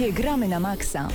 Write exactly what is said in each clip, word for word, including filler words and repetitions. słuchacie Gramy na Maxa.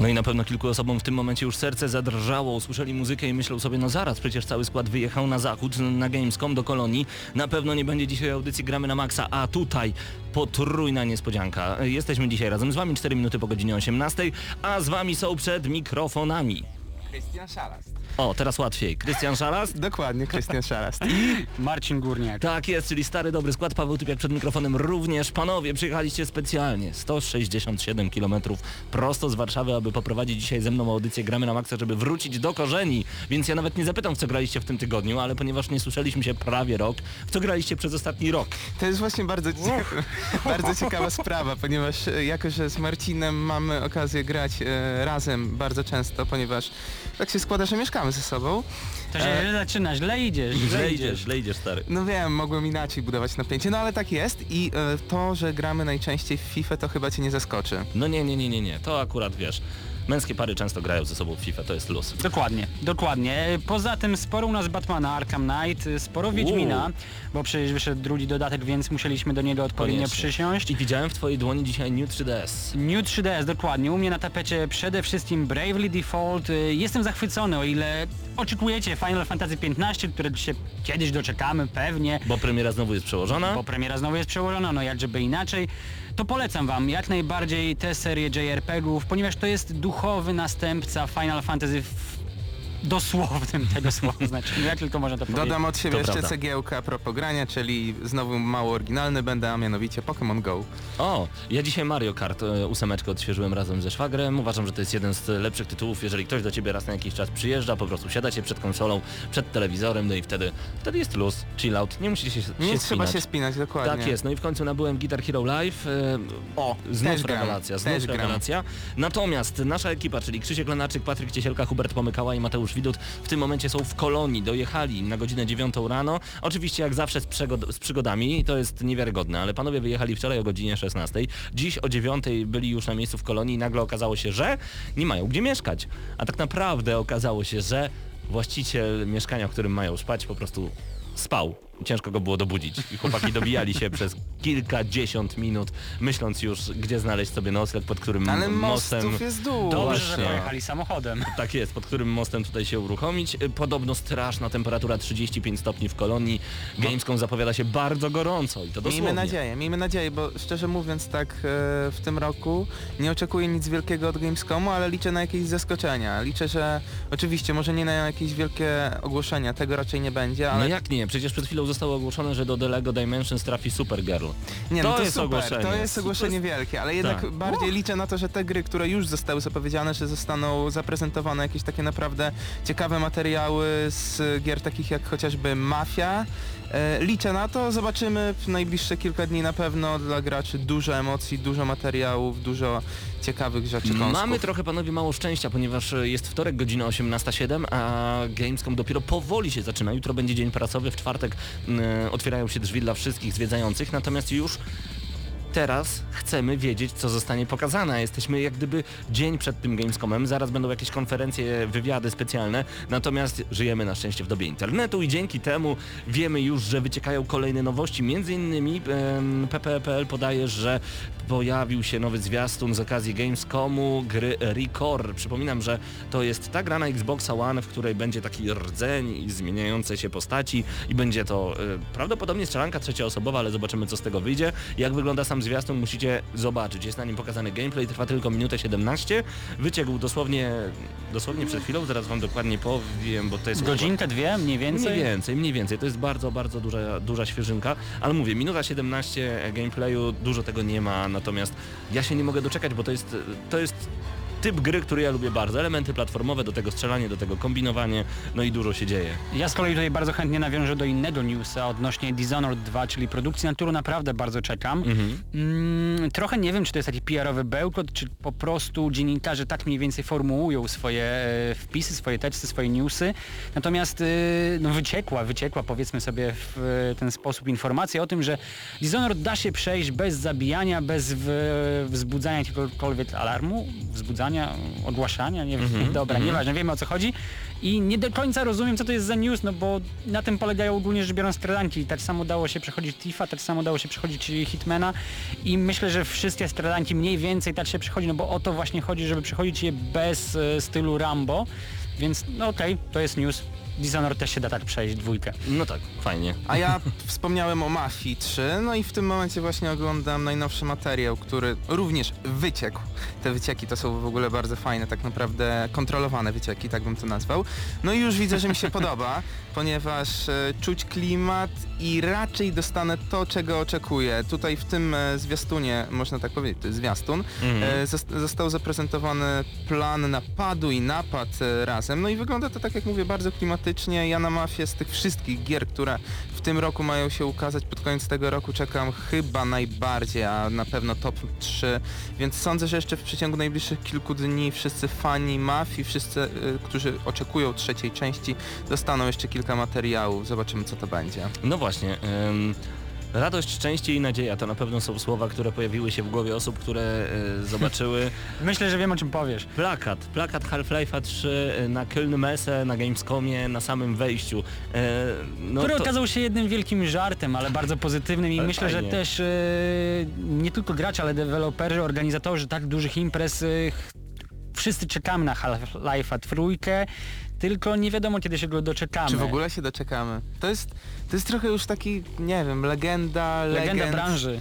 No i na pewno kilku osobom w tym momencie już serce zadrżało, usłyszeli muzykę i myślą sobie, no zaraz, przecież cały skład wyjechał na zachód, na Gamescom, do Kolonii. Na pewno nie będzie dzisiaj audycji Gramy na Maxa, a tutaj potrójna niespodzianka. Jesteśmy dzisiaj razem z Wami, cztery minuty po godzinie osiemnastej, a z Wami są przed mikrofonami. Krystian Szalast. O, teraz łatwiej. Krystian Szalast? Dokładnie, Krystian Szalast. I Marcin Górniak. Tak jest, czyli stary dobry skład. Paweł Typiak przed mikrofonem również. Panowie, przyjechaliście specjalnie sto sześćdziesiąt siedem kilometrów prosto z Warszawy, aby poprowadzić dzisiaj ze mną audycję Gramy na Maxa, żeby wrócić do korzeni. Więc ja nawet nie zapytam, w co graliście w tym tygodniu, ale ponieważ nie słyszeliśmy się prawie rok, w co graliście przez ostatni rok? To jest właśnie bardzo, cieka- bardzo ciekawa sprawa, ponieważ jako, że z Marcinem mamy okazję grać e, razem bardzo często, ponieważ tak się składa, że mieszkamy ze sobą. To się e... zaczyna, źle idziesz. Źle idziesz, źle idziesz, stary. No wiem, mogłem inaczej budować napięcie, no ale tak jest i e, to, że gramy najczęściej w FIFA, to chyba cię nie zaskoczy. No nie, nie, nie, nie, nie, to akurat wiesz. Męskie pary często grają ze sobą w FIFA, to jest luz. Dokładnie, dokładnie. Poza tym sporo u nas Batmana Arkham Knight, sporo Wiedźmina, Uuu. bo przecież wyszedł drugi dodatek, więc musieliśmy do niego odpowiednio przysiąść. I widziałem w twojej dłoni dzisiaj New three D S. New three D S, dokładnie. U mnie na tapecie przede wszystkim Bravely Default. Jestem zachwycony, o ile oczekujecie Final Fantasy piętnaście, które się kiedyś doczekamy, pewnie. Bo premiera znowu jest przełożona. Bo premiera znowu jest przełożona, no jakżeby inaczej. To polecam wam jak najbardziej tę serię J R P G ów, ponieważ to jest duchowy następca Final Fantasy w dosłownym tego słowa znaczeniu, jak tylko można to powiedzieć. Dodam od siebie to jeszcze prawda. Cegiełka a propos grania, czyli znowu mało oryginalny będę, a mianowicie Pokémon Go. O, ja dzisiaj Mario Kart ósemeczkę odświeżyłem razem ze szwagrem. Uważam, że to jest jeden z lepszych tytułów, jeżeli ktoś do ciebie raz na jakiś czas przyjeżdża, po prostu siadacie przed konsolą, przed telewizorem, no i wtedy wtedy jest luz, chill out, nie musicie się, się nie spinać. Nie trzeba się spinać, dokładnie. Tak jest, no i w końcu nabyłem Guitar Hero Live. O, znów też rewelacja, znów też rewelacja. Gram. Natomiast nasza ekipa, czyli Krzysiek Lenaczyk, Patryk Ciesielka, Hubert Pomykała i Mateusz Widut w tym momencie są w Kolonii, dojechali na godzinę dziewiątą rano. Oczywiście jak zawsze z, przygod- z przygodami, to jest niewiarygodne, ale panowie wyjechali wczoraj o godzinie szesnastej. Dziś o dziewiątej byli już na miejscu w Kolonii i nagle okazało się, że nie mają gdzie mieszkać. A tak naprawdę okazało się, że właściciel mieszkania, w którym mają spać, po prostu spał. Ciężko go było dobudzić i chłopaki dobijali się przez kilkadziesiąt minut, myśląc już, gdzie znaleźć sobie nocleg, pod którym ale mostem... mostów jest dużo. Dobrze, że pojechali samochodem. Tak jest, pod którym mostem tutaj się uruchomić. Podobno straszna temperatura, trzydzieści pięć stopni w Kolonii. Gamescom zapowiada się bardzo gorąco i to dosłownie. Miejmy nadzieję, miejmy nadzieję, bo szczerze mówiąc tak w tym roku nie oczekuję nic wielkiego od Gamescomu, ale liczę na jakieś zaskoczenia. Liczę, że oczywiście może nie na jakieś wielkie ogłoszenia, tego raczej nie będzie, ale... No jak nie? Przecież przed chwilą zostało ogłoszone, że do The Lego Dimensions trafi Supergirl. Nie, no to, to jest super, ogłoszenie. To jest ogłoszenie wielkie, ale jednak tak. bardziej uh. liczę na to, że te gry, które już zostały zapowiedziane, że zostaną zaprezentowane jakieś takie naprawdę ciekawe materiały z gier takich jak chociażby Mafia. Liczę na to, zobaczymy w najbliższe kilka dni na pewno dla graczy dużo emocji, dużo materiałów, dużo ciekawych rzeczy, kąsków. Mamy trochę panowie mało szczęścia, ponieważ jest wtorek godzina osiemnasta zero siedem, a Gamescom dopiero powoli się zaczyna. Jutro będzie dzień pracowy, w czwartek y, otwierają się drzwi dla wszystkich zwiedzających, natomiast już teraz chcemy wiedzieć, co zostanie pokazane. Jesteśmy jak gdyby dzień przed tym Gamescomem. Zaraz będą jakieś konferencje, wywiady specjalne. Natomiast żyjemy na szczęście w dobie internetu i dzięki temu wiemy już, że wyciekają kolejne nowości. Między innymi p p kropka p l podaje, że pojawił się nowy zwiastun z okazji Gamescomu gry Record. Przypominam, że to jest ta gra na Xbox One, w której będzie taki rdzeń i zmieniające się postaci i będzie to y, prawdopodobnie strzelanka trzecioosobowa, ale zobaczymy, co z tego wyjdzie. Jak wygląda sam zwiastun, musicie zobaczyć. Jest na nim pokazany gameplay, trwa tylko minutę siedemnaście. Wyciekł dosłownie dosłownie przed chwilą, zaraz wam dokładnie powiem, bo to jest... Godzinkę, dwie mniej więcej? Mniej więcej, mniej więcej. To jest bardzo, bardzo duża, duża świeżynka, ale mówię, minuta siedemnaście gameplayu, dużo tego nie ma, natomiast ja się nie mogę doczekać, bo to jest, to jest typ gry, który ja lubię bardzo. Elementy platformowe, do tego strzelanie, do tego kombinowanie, no i dużo się dzieje. Ja z kolei tutaj bardzo chętnie nawiążę do innego newsa odnośnie Dishonored dwa, czyli produkcji, na którą naprawdę bardzo czekam. Mhm. Mm, trochę nie wiem, czy to jest taki P R-owy bełkot, czy po prostu dziennikarze tak mniej więcej formułują swoje wpisy, swoje teksty, swoje newsy. Natomiast no, wyciekła, wyciekła powiedzmy sobie w ten sposób informacja o tym, że Dishonored da się przejść bez zabijania, bez wzbudzania jakiegokolwiek alarmu, wzbudzania, ogłaszania, nie wiem, mm-hmm, dobra, mm-hmm. nieważne, wiemy o co chodzi. I nie do końca rozumiem, co to jest za news, no bo na tym polegają ogólnie rzecz biorąc stradanki. Tak samo dało się przechodzić Tifa, tak samo dało się przechodzić Hitmana i myślę, że wszystkie stradanki mniej więcej tak się przechodzi, no bo o to właśnie chodzi, żeby przechodzić je bez y, stylu Rambo, więc no okej, okay, to jest news. Dishonored też się da tak przejść, dwójkę. No tak, fajnie. A ja wspomniałem o Mafii trzy, no i w tym momencie właśnie oglądam najnowszy materiał, który również wyciekł. Te wycieki to są w ogóle bardzo fajne, tak naprawdę kontrolowane wycieki, tak bym to nazwał. No i już widzę, że mi się podoba, ponieważ e, czuć klimat i raczej dostanę to, czego oczekuję. Tutaj w tym e, zwiastunie, można tak powiedzieć, to jest zwiastun, mm-hmm. e, zosta- został zaprezentowany plan napadu i napad e, razem. No i wygląda to, tak jak mówię, bardzo klimatycznie. Ja na Mafię z tych wszystkich gier, które w tym roku mają się ukazać, pod koniec tego roku czekam chyba najbardziej, a na pewno top trzy, więc sądzę, że jeszcze w przeciągu najbliższych kilku dni wszyscy fani Mafii, wszyscy, y, którzy oczekują trzeciej części, dostaną jeszcze kilka materiałów, zobaczymy co to będzie. No właśnie. Ym... Radość, szczęście i nadzieja to na pewno są słowa, które pojawiły się w głowie osób, które y, zobaczyły... Myślę, że wiem o czym powiesz. Plakat. Plakat Half-Life'a trzy na Köln-Messe, na Gamescomie, na samym wejściu. E, no który to... okazał się jednym wielkim żartem, ale bardzo pozytywnym i ale myślę, fajnie. Że też y, nie tylko gracze, ale deweloperzy, organizatorzy tak dużych imprez, y, wszyscy czekamy na Half-Life'a trójkę. Tylko nie wiadomo, kiedy się go doczekamy. Czy w ogóle się doczekamy? To jest, to jest trochę już taki, nie wiem, legenda, legend. Legenda branży.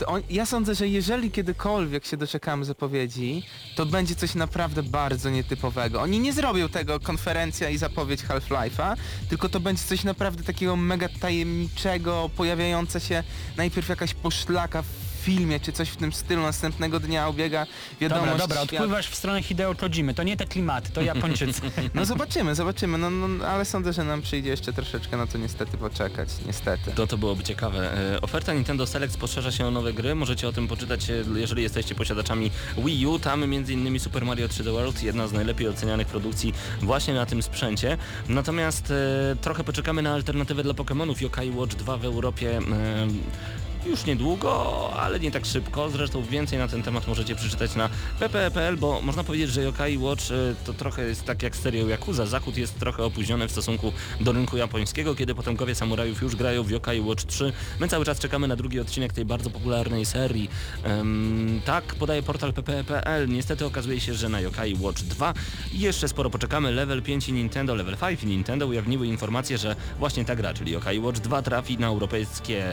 Yy, on, ja sądzę, że jeżeli kiedykolwiek się doczekamy zapowiedzi, to będzie coś naprawdę bardzo nietypowego. Oni nie zrobią tego konferencja i zapowiedź Half-Life'a, tylko to będzie coś naprawdę takiego mega tajemniczego, pojawiające się najpierw jakaś poszlaka filmie, czy coś w tym stylu, następnego dnia obiega wiadomość. Dobra, dobra, odpływasz w stronę Hideo Kojimy, to nie te klimaty, to Japończycy. No zobaczymy, zobaczymy, no, no ale sądzę, że nam przyjdzie jeszcze troszeczkę na to niestety poczekać, niestety. To to byłoby ciekawe. Oferta Nintendo Select poszerza się o nowe gry, możecie o tym poczytać, jeżeli jesteście posiadaczami Wii U, tam m.in. Super Mario trzy D World, jedna z najlepiej ocenianych produkcji właśnie na tym sprzęcie. Natomiast e, trochę poczekamy na alternatywę dla Pokémonów. Yokai Watch dwa w Europie e, już niedługo, ale nie tak szybko. Zresztą więcej na ten temat możecie przeczytać na p p kropka p l, bo można powiedzieć, że Yokai Watch to trochę jest tak jak serial Yakuza. Zachód jest trochę opóźniony w stosunku do rynku japońskiego, kiedy potomkowie samurajów już grają w Yokai Watch trzy. My cały czas czekamy na drugi odcinek tej bardzo popularnej serii. Um, tak podaje portal p p kropka p l. Niestety okazuje się, że na Yokai Watch dwa jeszcze sporo poczekamy. Level pięć i Nintendo, Level pięć i Nintendo ujawniły informację, że właśnie ta gra, czyli Yokai Watch dwa, trafi na europejskie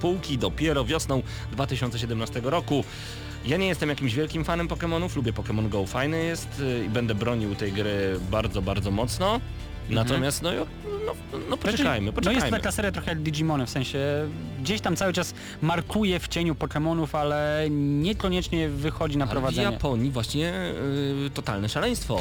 półki do dopiero wiosną dwa tysiące siedemnastego roku. Ja nie jestem jakimś wielkim fanem Pokemonów, lubię Pokémon Go, fajny jest i będę bronił tej gry bardzo, bardzo mocno. Natomiast no, no, no poczekajmy, poczekajmy. No jest taka seria trochę jak Digimony, w sensie gdzieś tam cały czas markuje w cieniu Pokemonów, ale niekoniecznie wychodzi na ale prowadzenie. W Japonii właśnie yy, totalne szaleństwo.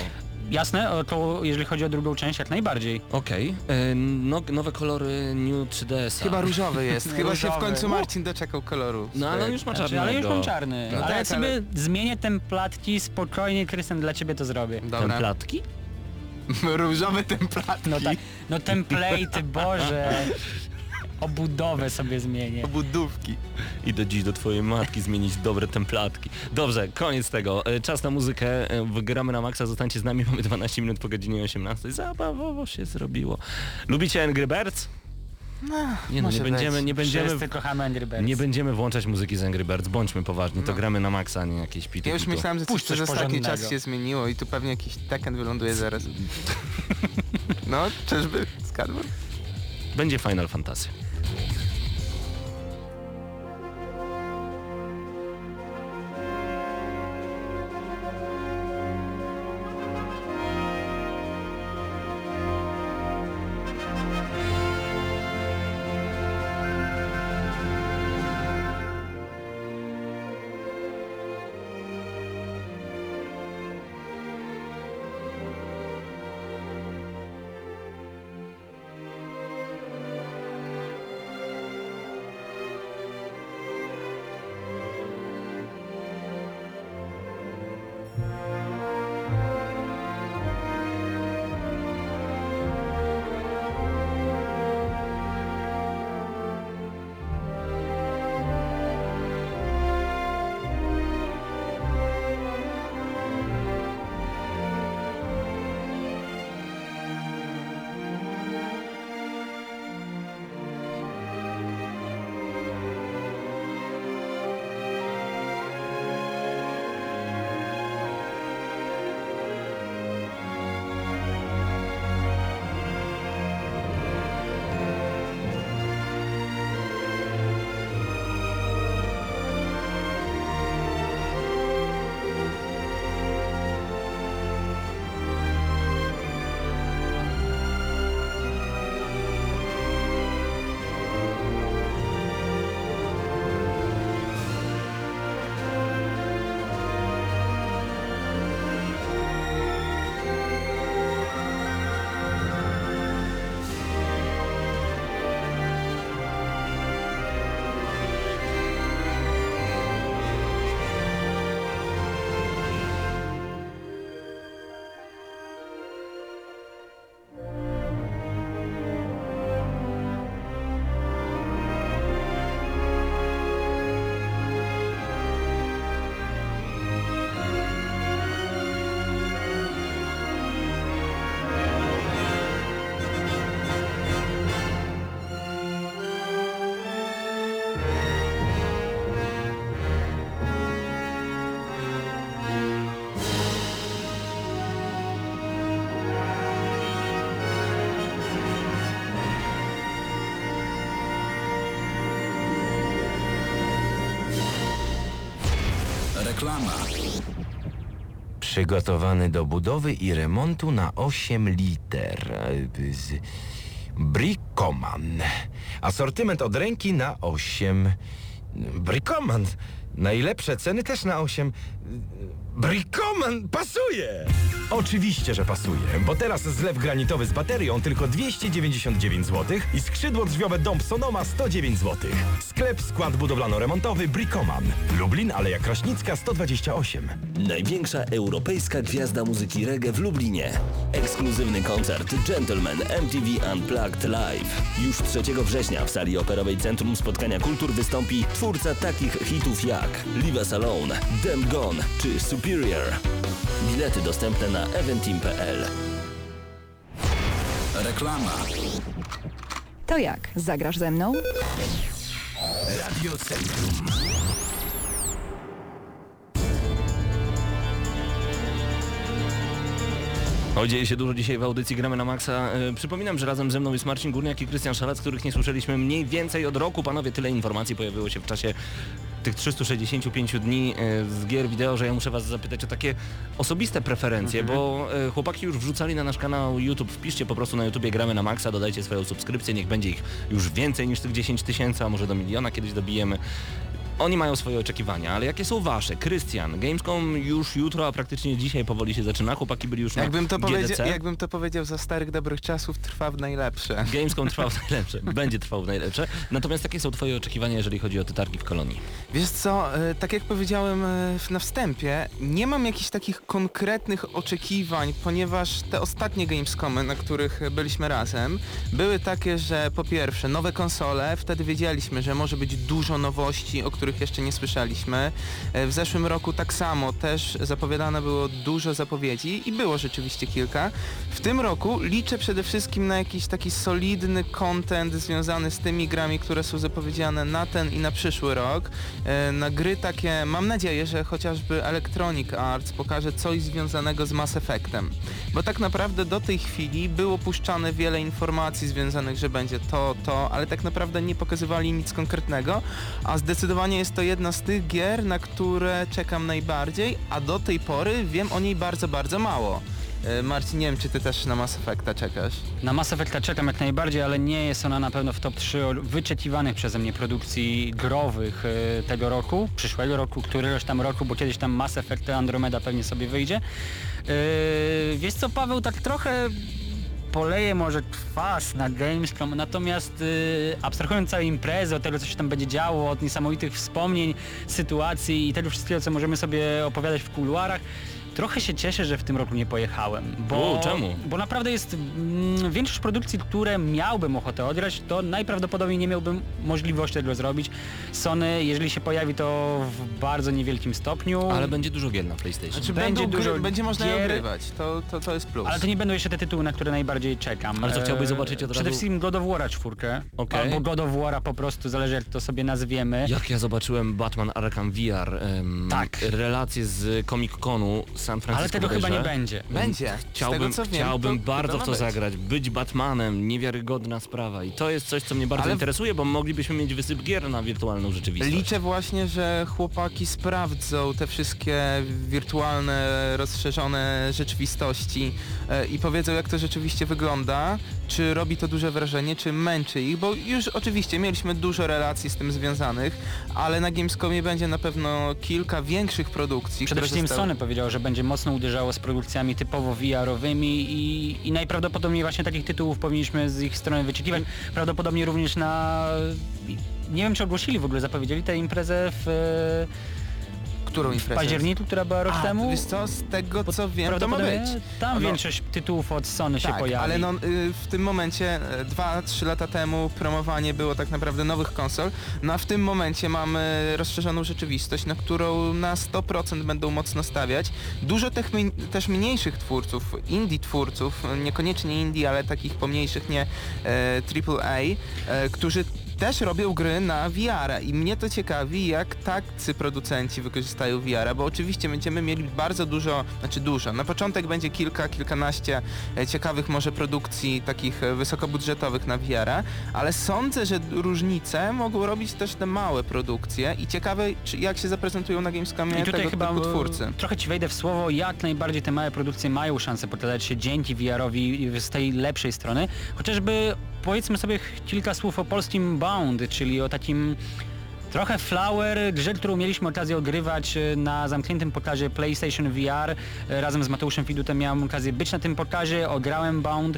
Jasne, to jeżeli chodzi o drugą część jak najbardziej. Okej. Okay. No, nowe kolory New trzy D S. Chyba różowy jest. Chyba różowy. Się w końcu Marcin doczekał koloru. No ale już ma czarny. Znaczy, ale już mam czarny. No, ale tak, ja sobie ale... zmienię te platki, spokojnie Krystian, dla ciebie to zrobię. Dobra. Templatki? Różowe templatki. No tak. No template, Boże. Obudowę sobie zmienię. Obudówki. Idę dziś do twojej matki zmienić dobre templatki. Dobrze, koniec tego. Czas na muzykę. Wygramy na maksa. Zostańcie z nami. Mamy dwanaście minut po godzinie osiemnastej. Zabawowo się zrobiło. Lubicie Angry Birds? No, nie, no, nie będziemy, nie będziemy, kochamy Angry Birds. Nie będziemy włączać muzyki z Angry Birds, bądźmy poważni, no. To gramy na maksa, a nie jakieś pity. Ja już myślałem, że coś przez ostatni czas się zmieniło i tu pewnie jakiś tekent wyląduje zaraz. No, czyżby skadło? Będzie Final Fantasy. Reklama. Przygotowany do budowy i remontu na osiem liter. Bricoman. Asortyment od ręki na osiem. Bricoman. Najlepsze ceny też na osiem. Bricoman pasuje! Oczywiście, że pasuje, bo teraz zlew granitowy z baterią tylko dwieście dziewięćdziesiąt dziewięć złotych i skrzydło drzwiowe Dąb-Sonoma sto dziewięć złotych. Sklep skład budowlano-remontowy Bricoman. Lublin, Aleja Kraśnicka sto dwadzieścia osiem. Największa europejska gwiazda muzyki reggae w Lublinie. Ekskluzywny koncert Gentleman M T V Unplugged Live. Już trzeciego września w sali operowej Centrum Spotkania Kultur wystąpi twórca takich hitów jak Leave Us Alone, Damn Gone czy Superior. Bilety dostępne na eventim kropka p l. Reklama. To jak? Zagrasz ze mną? Radio Centrum. O, dzieje się dużo dzisiaj w audycji Gramy na Maxa. Przypominam, że razem ze mną jest Marcin Górniak i Krystian Szalast, których nie słyszeliśmy mniej więcej od roku. Panowie, tyle informacji pojawiło się w czasie tych trzystu sześćdziesięciu pięciu dni z gier wideo, że ja muszę was zapytać o takie osobiste preferencje, mhm. bo chłopaki już wrzucali na nasz kanał YouTube. Wpiszcie po prostu na YouTubie Gramy na Maxa, dodajcie swoją subskrypcję, niech będzie ich już więcej niż tych dziesięć tysięcy, a może do miliona kiedyś dobijemy. Oni mają swoje oczekiwania, ale jakie są wasze? Krystian, Gamescom już jutro, a praktycznie dzisiaj powoli się zaczyna. Chłopaki byli już na jakbym to G D C. Jakbym to powiedział, za starych dobrych czasów trwa w najlepsze. Gamescom trwa w najlepsze, będzie trwał w najlepsze. Natomiast jakie są twoje oczekiwania, jeżeli chodzi o te targi w Kolonii? Wiesz co, tak jak powiedziałem na wstępie, nie mam jakichś takich konkretnych oczekiwań, ponieważ te ostatnie Gamescomy, na których byliśmy razem, były takie, że po pierwsze nowe konsole, wtedy wiedzieliśmy, że może być dużo nowości, o których których jeszcze nie słyszeliśmy. W zeszłym roku tak samo też zapowiadane było dużo zapowiedzi i było rzeczywiście kilka. W tym roku liczę przede wszystkim na jakiś taki solidny content związany z tymi grami, które są zapowiedziane na ten i na przyszły rok. Na gry takie, mam nadzieję, że chociażby Electronic Arts pokaże coś związanego z Mass Effectem. Bo tak naprawdę do tej chwili było puszczane wiele informacji związanych, że będzie to, to, ale tak naprawdę nie pokazywali nic konkretnego, a zdecydowanie jest to jedna z tych gier, na które czekam najbardziej, a do tej pory wiem o niej bardzo, bardzo mało. Marcin, nie wiem, czy ty też na Mass Effecta czekasz? Na Mass Effecta czekam jak najbardziej, ale nie jest ona na pewno w top trzy wyczekiwanych przeze mnie produkcji growych tego roku, przyszłego roku, któregoś tam roku, bo kiedyś tam Mass Effect Andromeda pewnie sobie wyjdzie. Yy, wiesz co, Paweł, tak trochę poleje może kwas na Gamescom, natomiast yy, abstrahując całą imprezę, od tego co się tam będzie działo, od niesamowitych wspomnień, sytuacji i tego wszystkiego, co możemy sobie opowiadać w kuluarach, trochę się cieszę, że w tym roku nie pojechałem, bo, U, czemu? Bo naprawdę jest mm, większość produkcji, które miałbym ochotę odgrać, to najprawdopodobniej nie miałbym możliwości tego zrobić. Sony, jeżeli się pojawi, to w bardzo niewielkim stopniu. Ale będzie dużo gier na PlayStation. Znaczy, będzie, będą, dużo będzie można gier, je ogrywać, to, to, to jest plus. Ale to nie będą jeszcze te tytuły, na które najbardziej czekam. Ale co chciałbyś zobaczyć od razu? Przede wszystkim God of War'a czwórkę, okay. Albo God of War'a po prostu, zależy jak to sobie nazwiemy. Jak ja zobaczyłem Batman Arkham V R, um, tak. relacje z Comic-Conu, ale tego chyba nie będzie. Będzie. Chciałbym, co wiem, chciałbym to, bardzo to w to być. zagrać. Być Batmanem, niewiarygodna sprawa. I to jest coś, co mnie bardzo Ale... interesuje, bo moglibyśmy mieć wysyp gier na wirtualną rzeczywistość. Liczę właśnie, że chłopaki sprawdzą te wszystkie wirtualne, rozszerzone rzeczywistości i powiedzą, jak to rzeczywiście wygląda, czy robi to duże wrażenie, czy męczy ich, bo już oczywiście mieliśmy dużo relacji z tym związanych, ale na Gamescomie będzie na pewno kilka większych produkcji. Przede wszystkim zostały... Sony powiedział, że będzie mocno uderzało z produkcjami typowo V R-owymi i, i najprawdopodobniej właśnie takich tytułów powinniśmy z ich strony wyczekiwać. Prawdopodobnie również na... nie wiem, czy ogłosili w ogóle, zapowiedzieli tę imprezę w... Którą imprezę? W październiku, która była rok A, temu. Wiesz co, z tego co Bo, wiem, to ma być. Tam no. większość tytułów od Sony tak, się pojawi. ale no, w tym momencie, dwa trzy lata temu promowanie było tak naprawdę nowych konsol, no a w tym momencie mamy rozszerzoną rzeczywistość, na którą na sto procent będą mocno stawiać. Dużo tych, też mniejszych twórców, indie twórców, niekoniecznie indie, ale takich pomniejszych, nie triple A, którzy też robią gry na V R i mnie to ciekawi, jak tacy producenci wykorzystają V R, bo oczywiście będziemy mieli bardzo dużo, znaczy dużo, na początek będzie kilka, kilkanaście ciekawych może produkcji takich wysokobudżetowych na V R, ale sądzę, że różnice mogą robić też te małe produkcje i ciekawe, jak się zaprezentują na Gamescomie tego chyba typu twórcy. Trochę ci wejdę w słowo, jak najbardziej te małe produkcje mają szansę pokazać się dzięki V R-owi z tej lepszej strony, chociażby powiedzmy sobie kilka słów o polskim Bound, czyli o takim trochę flower, grze, którą mieliśmy okazję odgrywać na zamkniętym pokazie PlayStation V R. Razem z Mateuszem Fidutem miałem okazję być na tym pokazie, ograłem Bound.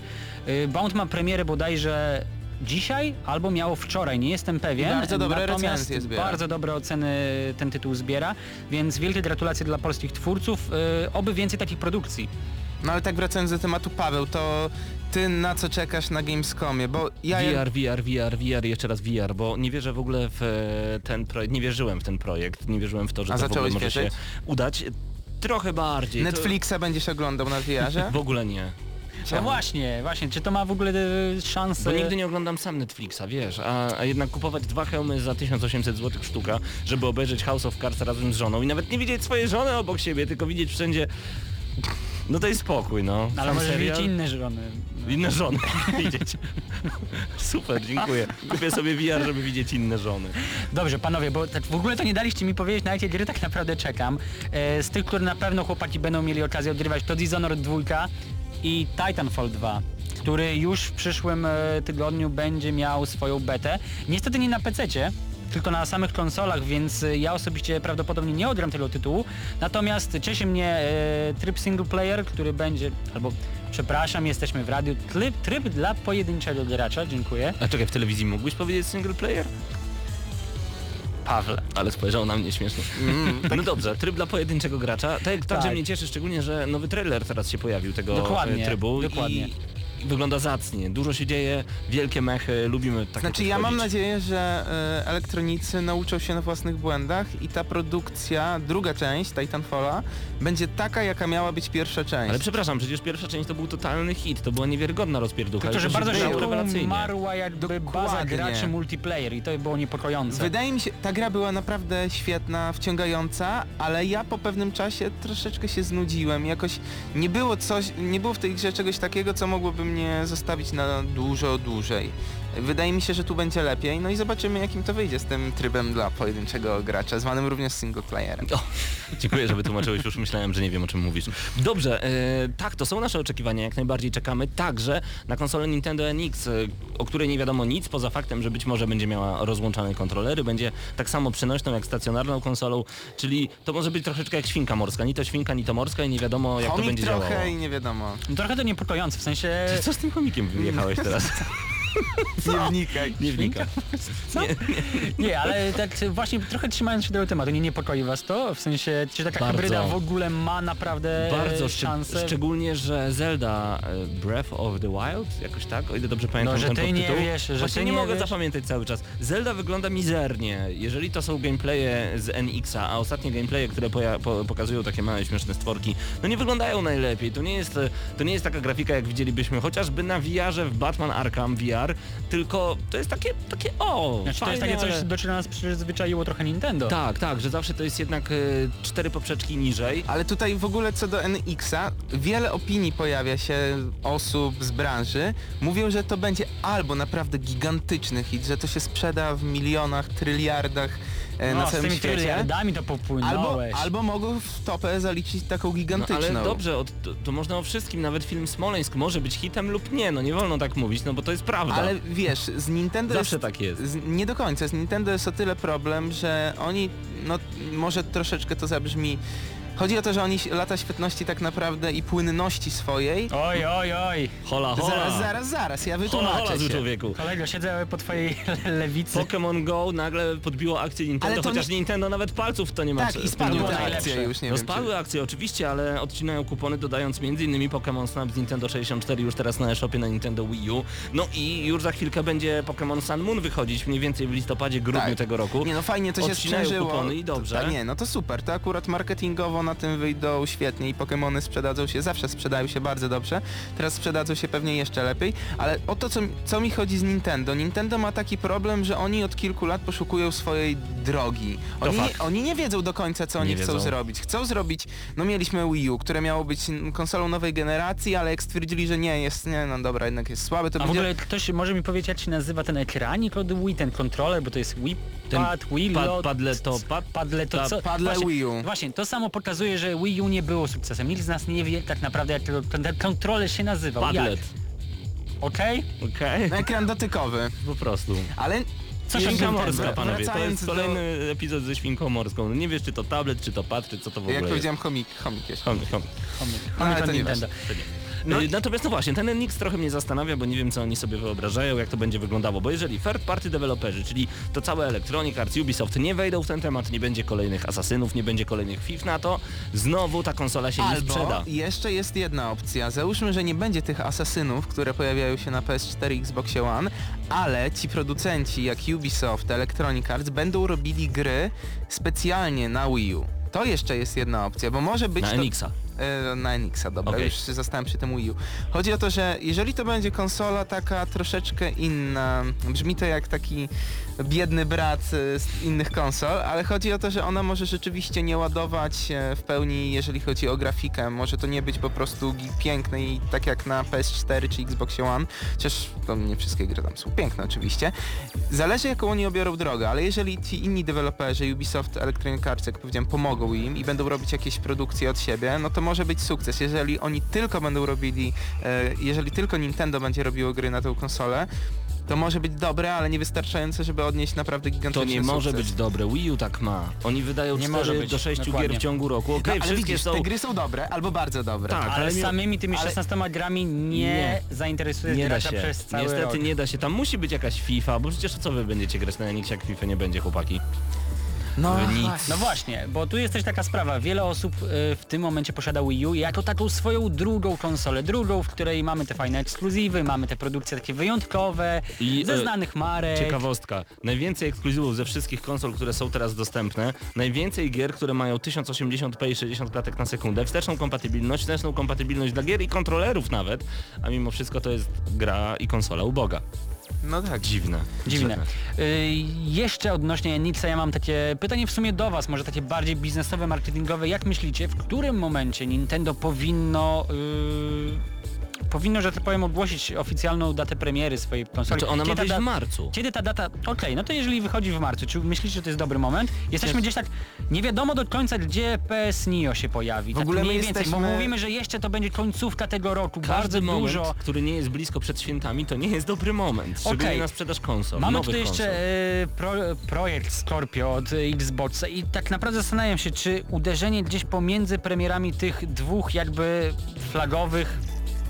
Bound ma premierę bodajże dzisiaj albo miało wczoraj, nie jestem pewien. Bardzo dobre recenzje zbiera. Bardzo dobre oceny ten tytuł zbiera, więc wielkie gratulacje dla polskich twórców, oby więcej takich produkcji. No ale tak wracając do tematu, Paweł, to ty na co czekasz na Gamescomie? Bo ja... V R, V R, V R, V R, jeszcze raz V R, bo nie wierzę w ogóle w ten projekt, nie wierzyłem w ten projekt, nie wierzyłem w to, że A to w ogóle może wierzyć? się udać. Trochę bardziej. Netflixa to... będziesz oglądał na V R-ze? W ogóle nie. No właśnie, właśnie, czy to ma w ogóle szansę? Bo nigdy nie oglądam sam Netflixa, wiesz, a, a jednak kupować dwa hełmy za tysiąc osiemset złotych sztuka, żeby obejrzeć House of Cards razem z żoną i nawet nie widzieć swojej żony obok siebie, tylko widzieć wszędzie... No daj spokój, no. Ale może widzieć inne żony. No. Inne żony widzieć. Super, dziękuję. Kupię sobie V R, żeby widzieć inne żony. Dobrze, panowie, bo tak w ogóle to nie daliście mi powiedzieć, na jakie gry tak naprawdę czekam. Z tych, które na pewno chłopaki będą mieli okazję odgrywać, to Dishonored dwa i Titanfall dwa, który już w przyszłym tygodniu będzie miał swoją betę. Niestety nie na pececie, tylko na samych konsolach, więc ja osobiście prawdopodobnie nie odgram tego tytułu. Natomiast cieszy mnie e, tryb single player, który będzie, albo przepraszam, jesteśmy w radiu, tryb, tryb dla pojedynczego gracza, dziękuję. A czekaj, w telewizji mógłbyś powiedzieć single player? Pawle. Ale spojrzał na mnie śmiesznie. Mm, tak. No dobrze, tryb dla pojedynczego gracza. Także tak. Mnie cieszy szczególnie, że nowy trailer teraz się pojawił tego dokładnie, trybu. Dokładnie. I... wygląda zacnie, dużo się dzieje, wielkie mechy, lubimy takie. Znaczy ja mam nadzieję, że y, elektronicy nauczą się na własnych błędach i ta produkcja, druga część Titanfalla, będzie taka, jaka miała być pierwsza część. Ale przepraszam, przecież pierwsza część to był totalny hit, to była niewiarygodna rozpierducha. Tylko, że bardzo się umarła jakby baza graczy multiplayer i to było niepokojące. Wydaje mi się, ta gra była naprawdę świetna, wciągająca, ale ja po pewnym czasie troszeczkę się znudziłem, jakoś nie było coś, nie było w tej grze czegoś takiego, co mogłoby mnie zostawić na dużo dłużej. Wydaje mi się, że tu będzie lepiej, no i zobaczymy, jakim to wyjdzie z tym trybem dla pojedynczego gracza, zwanym również single playerem. O, dziękuję, że wytłumaczyłeś, już myślałem, że nie wiem, o czym mówisz. Dobrze, e, tak, to są nasze oczekiwania, jak najbardziej czekamy także na konsolę Nintendo N X, o której nie wiadomo nic, poza faktem, że być może będzie miała rozłączane kontrolery, będzie tak samo przenośną jak stacjonarną konsolą, czyli to może być troszeczkę jak świnka morska, ni to świnka, ni to morska i nie wiadomo, jak Chomik to będzie działało. trochę i nie wiadomo. No, trochę to niepokojące, w sensie... Czy co z tym chomikiem wyjechałeś teraz? Co? Nie wnikaj. Nie wnikaj. Co? Nie, nie. nie, ale tak właśnie trochę trzymając się tego tematu, nie niepokoi was to? W sensie, czy taka bardzo, hybryda w ogóle ma naprawdę bardzo szansę? Szcz- szczególnie, że Zelda Breath of the Wild, jakoś tak, o ile dobrze pamiętam no, że ten ty podtytuł. Nie wiesz, że właśnie ty nie, nie mogę wiesz. zapamiętać cały czas. Zelda wygląda mizernie. Jeżeli to są gameplaye z N X-a, a ostatnie gameplaye, które poja- po- pokazują takie małe, śmieszne stworki, no nie wyglądają najlepiej. To nie jest, to nie jest taka grafika, jak widzielibyśmy chociażby na V R-ze w Batman Arkham V R, tylko to jest takie, takie o, znaczy, fajne, to jest takie coś, do czego nas przyzwyczaiło trochę Nintendo. Tak, tak, że zawsze to jest jednak y, cztery poprzeczki niżej. Ale tutaj w ogóle co do N X-a, wiele opinii pojawia się osób z branży, mówią, że to będzie albo naprawdę gigantyczny hit, że to się sprzeda w milionach, tryliardach e, no, na całym świecie. No, z tymi tryliardami to popłynąłeś. Albo, albo mogą w topę zaliczyć taką gigantyczną. No, ale dobrze, od, to, to można o wszystkim, nawet film Smoleńsk może być hitem lub nie, no nie wolno tak mówić, no bo to jest prawda. Ale wiesz, z Nintendo zawsze jest, tak jest. Z, nie do końca, z Nintendo jest o tyle problem, że oni, no może troszeczkę to zabrzmi, chodzi o to, że oni lata świetności tak naprawdę i płynności swojej... Oj, oj, oj! Hola, hola! Zaraz, zaraz, zaraz, ja wytłumaczę hola, hola, się. Człowieku. Kolego, siedzę po twojej le- lewicy. Pokémon Go nagle podbiło akcję Nintendo, ale to chociaż nie... Nintendo nawet palców to nie ma. Tak, czy... i spadły te akcje już, nie no, wiem. No spadły czy... akcje oczywiście, ale odcinają kupony, dodając m.in. Pokémon Snap z Nintendo sześćdziesiąt cztery już teraz na e-shopie na Nintendo Wii U. No i już za chwilkę będzie Pokémon Sun Moon wychodzić, mniej więcej w listopadzie, grudniu tak. tego roku. Nie no, fajnie to się odcinają sprzężyło. Kupony i dobrze. Ta, nie, no to super, to akurat marketingowo Pokémona, tym wyjdą świetnie i Pokémony sprzedadzą się, zawsze sprzedają się bardzo dobrze, teraz sprzedadzą się pewnie jeszcze lepiej, ale o to, co, co mi chodzi z Nintendo. Nintendo ma taki problem, że oni od kilku lat poszukują swojej drogi. Oni, oni nie wiedzą do końca, co oni chcą zrobić. Chcą zrobić, no mieliśmy Wii U, które miało być konsolą nowej generacji, ale jak stwierdzili, że nie, jest, nie, no dobra, jednak jest słaby, to A będzie... w ogóle ktoś może mi powiedzieć, jak się nazywa ten ekranik od Wii, ten kontroler, bo to jest Wii Pad, Wii Pad, Padlet to... Pad, padlet to co? Padle właśnie, Wii U. Właśnie, to samo pokazuje, że Wii U nie było sukcesem. Nikt z nas nie wie tak naprawdę, jak ten kontroler się nazywał. Padlet. Okej? Okej. Okay? Ekran dotykowy. Po prostu. Ale... Świnka morska, panowie, to jest kolejny do... epizod ze świnką morską. No nie wiesz, czy to tablet, czy to pad, czy co to w ogóle. Jak powiedziałem, chomik, chomik jeszcze. Chomik, chomik. Chomik, no, ale to, to nie Nintendo. No. Natomiast no właśnie, ten N X trochę mnie zastanawia, bo nie wiem, co oni sobie wyobrażają, jak to będzie wyglądało, bo jeżeli third party deweloperzy, czyli to całe Electronic Arts, Ubisoft nie wejdą w ten temat, nie będzie kolejnych Asasynów, nie będzie kolejnych F I F, na to znowu ta konsola się Albo nie sprzeda. Albo jeszcze jest jedna opcja, załóżmy, że nie będzie tych Asasynów, które pojawiają się na P S cztery i Xboxie One, ale ci producenci jak Ubisoft, Electronic Arts będą robili gry specjalnie na Wii U. To jeszcze jest jedna opcja, bo może być... Na N X-a. Na N X-a, dobra, okay. Już się zastanawiam przy tym Wii U. Chodzi o to, że jeżeli to będzie konsola taka troszeczkę inna, brzmi to jak taki biedny brat z innych konsol, ale chodzi o to, że ona może rzeczywiście nie ładować w pełni, jeżeli chodzi o grafikę. Może to nie być po prostu piękne i tak jak na P S cztery czy Xboxie One, chociaż to nie wszystkie gry tam są piękne oczywiście. Zależy, jaką oni obiorą drogę, ale jeżeli ci inni deweloperzy, Ubisoft, Electronic Arts, jak powiedziałem, pomogą im i będą robić jakieś produkcje od siebie, no to może być sukces. Jeżeli oni tylko będą robili, jeżeli tylko Nintendo będzie robiło gry na tą konsolę, to może być dobre, ale niewystarczające, żeby odnieść naprawdę gigantyczny sukces. To nie sukces. może być dobre. Wii U tak ma. Oni wydają cztery do sześciu gier w ciągu roku. Okay, no, ale widzisz, są... te gry są dobre albo bardzo dobre. Tak, ale, ale samymi tymi szesnastoma ale... grami nie, nie. zainteresuje nie gracza da się. przez cały Niestety rok. nie da się. Tam musi być jakaś FIFA, bo przecież co wy będziecie grać na N X, jak FIFA nie będzie, chłopaki? No, no właśnie, bo tu jest też taka sprawa, wiele osób y, w tym momencie posiada Wii U jako taką swoją drugą konsolę, drugą, w której mamy te fajne ekskluzywy, mamy te produkcje takie wyjątkowe, I, ze znanych marek. Ciekawostka, najwięcej ekskluzywów ze wszystkich konsol, które są teraz dostępne, najwięcej gier, które mają tysiąc osiemdziesiąt p i sześćdziesiąt klatek na sekundę, wsteczną kompatybilność, wsteczną kompatybilność dla gier i kontrolerów nawet, a mimo wszystko to jest gra i konsola uboga. No tak, dziwne. Dziwne. Yy, jeszcze odnośnie N X-a ja mam takie pytanie w sumie do was, może takie bardziej biznesowe, marketingowe. Jak myślicie, w którym momencie Nintendo powinno... Yy... powinno, że tak powiem, ogłosić oficjalną datę premiery swojej konsoli. Znaczy ona ma wyjść w marcu. Kiedy ta data... Okej, okay, no to jeżeli wychodzi w marcu, czy myślicie, że to jest dobry moment? Jesteśmy Cześć. gdzieś tak... Nie wiadomo do końca, gdzie P S Neo się pojawi. W tak ogóle mniej my więcej, jesteśmy... bo mówimy, że jeszcze to będzie końcówka tego roku. Każdy bardzo moment, dużo... który nie jest blisko przed świętami, to nie jest dobry moment. Szczególnie okay. na sprzedaż konsol. Mamy tutaj konsol. jeszcze y, pro, projekt Scorpio od Xboxa i tak naprawdę zastanawiam się, czy uderzenie gdzieś pomiędzy premierami tych dwóch jakby flagowych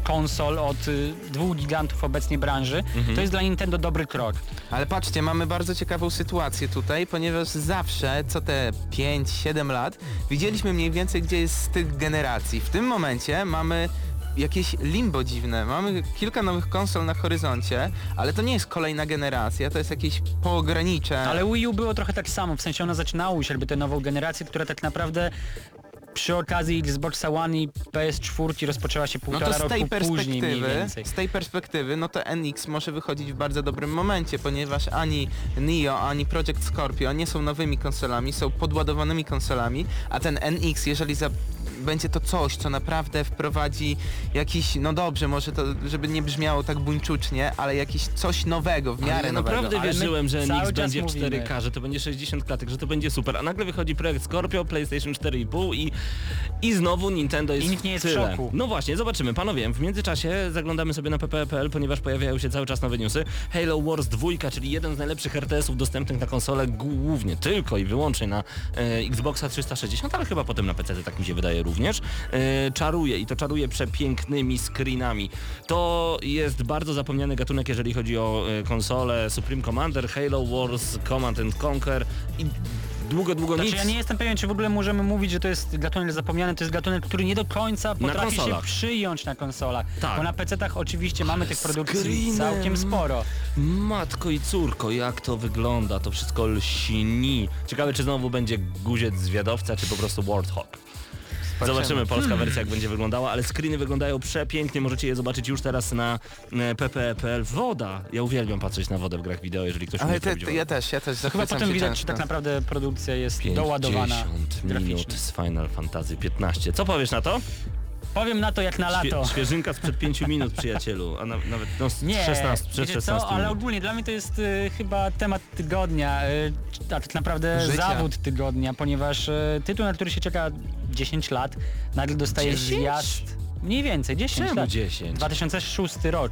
konsol od y, dwóch gigantów obecnie branży, mhm. to jest dla Nintendo dobry krok. Ale patrzcie, mamy bardzo ciekawą sytuację tutaj, ponieważ zawsze, co te pięć siedem lat, widzieliśmy mniej więcej, gdzie jest z tych generacji. W tym momencie mamy jakieś limbo dziwne. Mamy kilka nowych konsol na horyzoncie, ale to nie jest kolejna generacja, to jest jakieś pogranicze. Ale Wii U było trochę tak samo, w sensie ona zaczynała już jakby tę nową generację, która tak naprawdę przy okazji Xboxa One i P S cztery rozpoczęła się półtora no roku później mniej więcej. Z tej perspektywy, no to N X może wychodzić w bardzo dobrym momencie, ponieważ ani Neo, ani Project Scorpio nie są nowymi konsolami, są podładowanymi konsolami, a ten N X, jeżeli za... będzie to coś, co naprawdę wprowadzi jakiś, no dobrze, może to, żeby nie brzmiało tak buńczucznie, ale jakiś coś nowego, w miarę ale ja nowego. Naprawdę ale wierzyłem, że N X będzie w cztery K, że to będzie sześćdziesiąt klatek, że to będzie super, a nagle wychodzi projekt Scorpio, PlayStation cztery i pół i I znowu Nintendo jest I nikt nie jest w tyle. W szoku. No właśnie, zobaczymy. Panowie, w międzyczasie zaglądamy sobie na p p kropka p l, ponieważ pojawiają się cały czas nowe newsy. Halo Wars dwa, czyli jeden z najlepszych R T S-ów dostępnych na konsolę, głównie tylko i wyłącznie na e, Xboxa trzysta sześćdziesiąt, ale chyba potem na P C, tak mi się wydaje również. E, czaruje i to czaruje przepięknymi screenami. To jest bardzo zapomniany gatunek, jeżeli chodzi o e, konsolę Supreme Commander, Halo Wars, Command and Conquer i... długo, długo znaczy, nic. Ja nie jestem pewien, czy w ogóle możemy mówić, że to jest gatunek zapomniany, to jest gatunek, który nie do końca potrafi się przyjąć na konsolach. Tak. Bo na pecetach oczywiście mamy tych produkcji całkiem sporo. Matko i córko, jak to wygląda, to wszystko lśni. Ciekawe, czy znowu będzie guziec zwiadowca, czy po prostu Warthog. Zobaczymy polska hmm. wersja, jak będzie wyglądała, ale screeny wyglądają przepięknie, możecie je zobaczyć już teraz na p p kropka p l. Woda! Ja uwielbiam patrzeć na wodę w grach wideo, jeżeli ktoś mnie to widział. Ja też, ja też chyba potem widać, często. Czy tak naprawdę produkcja jest doładowana graficznie. Z Final Fantasy piętnaście. Co powiesz na to? Powiem na to jak na lato. Świe, świeżynka sprzed pięciu minut, przyjacielu, a na, nawet no, nie, szesnaście, przed szesnaście co, ale ogólnie dla mnie to jest y, chyba temat tygodnia, y, a tak naprawdę Życia. zawód tygodnia, ponieważ y, tytuł, na który się czeka dziesięć lat, nagle dostaje zjazd, mniej więcej dziesięć Czemu lat, dziesięć? dwa tysiące szósty rok.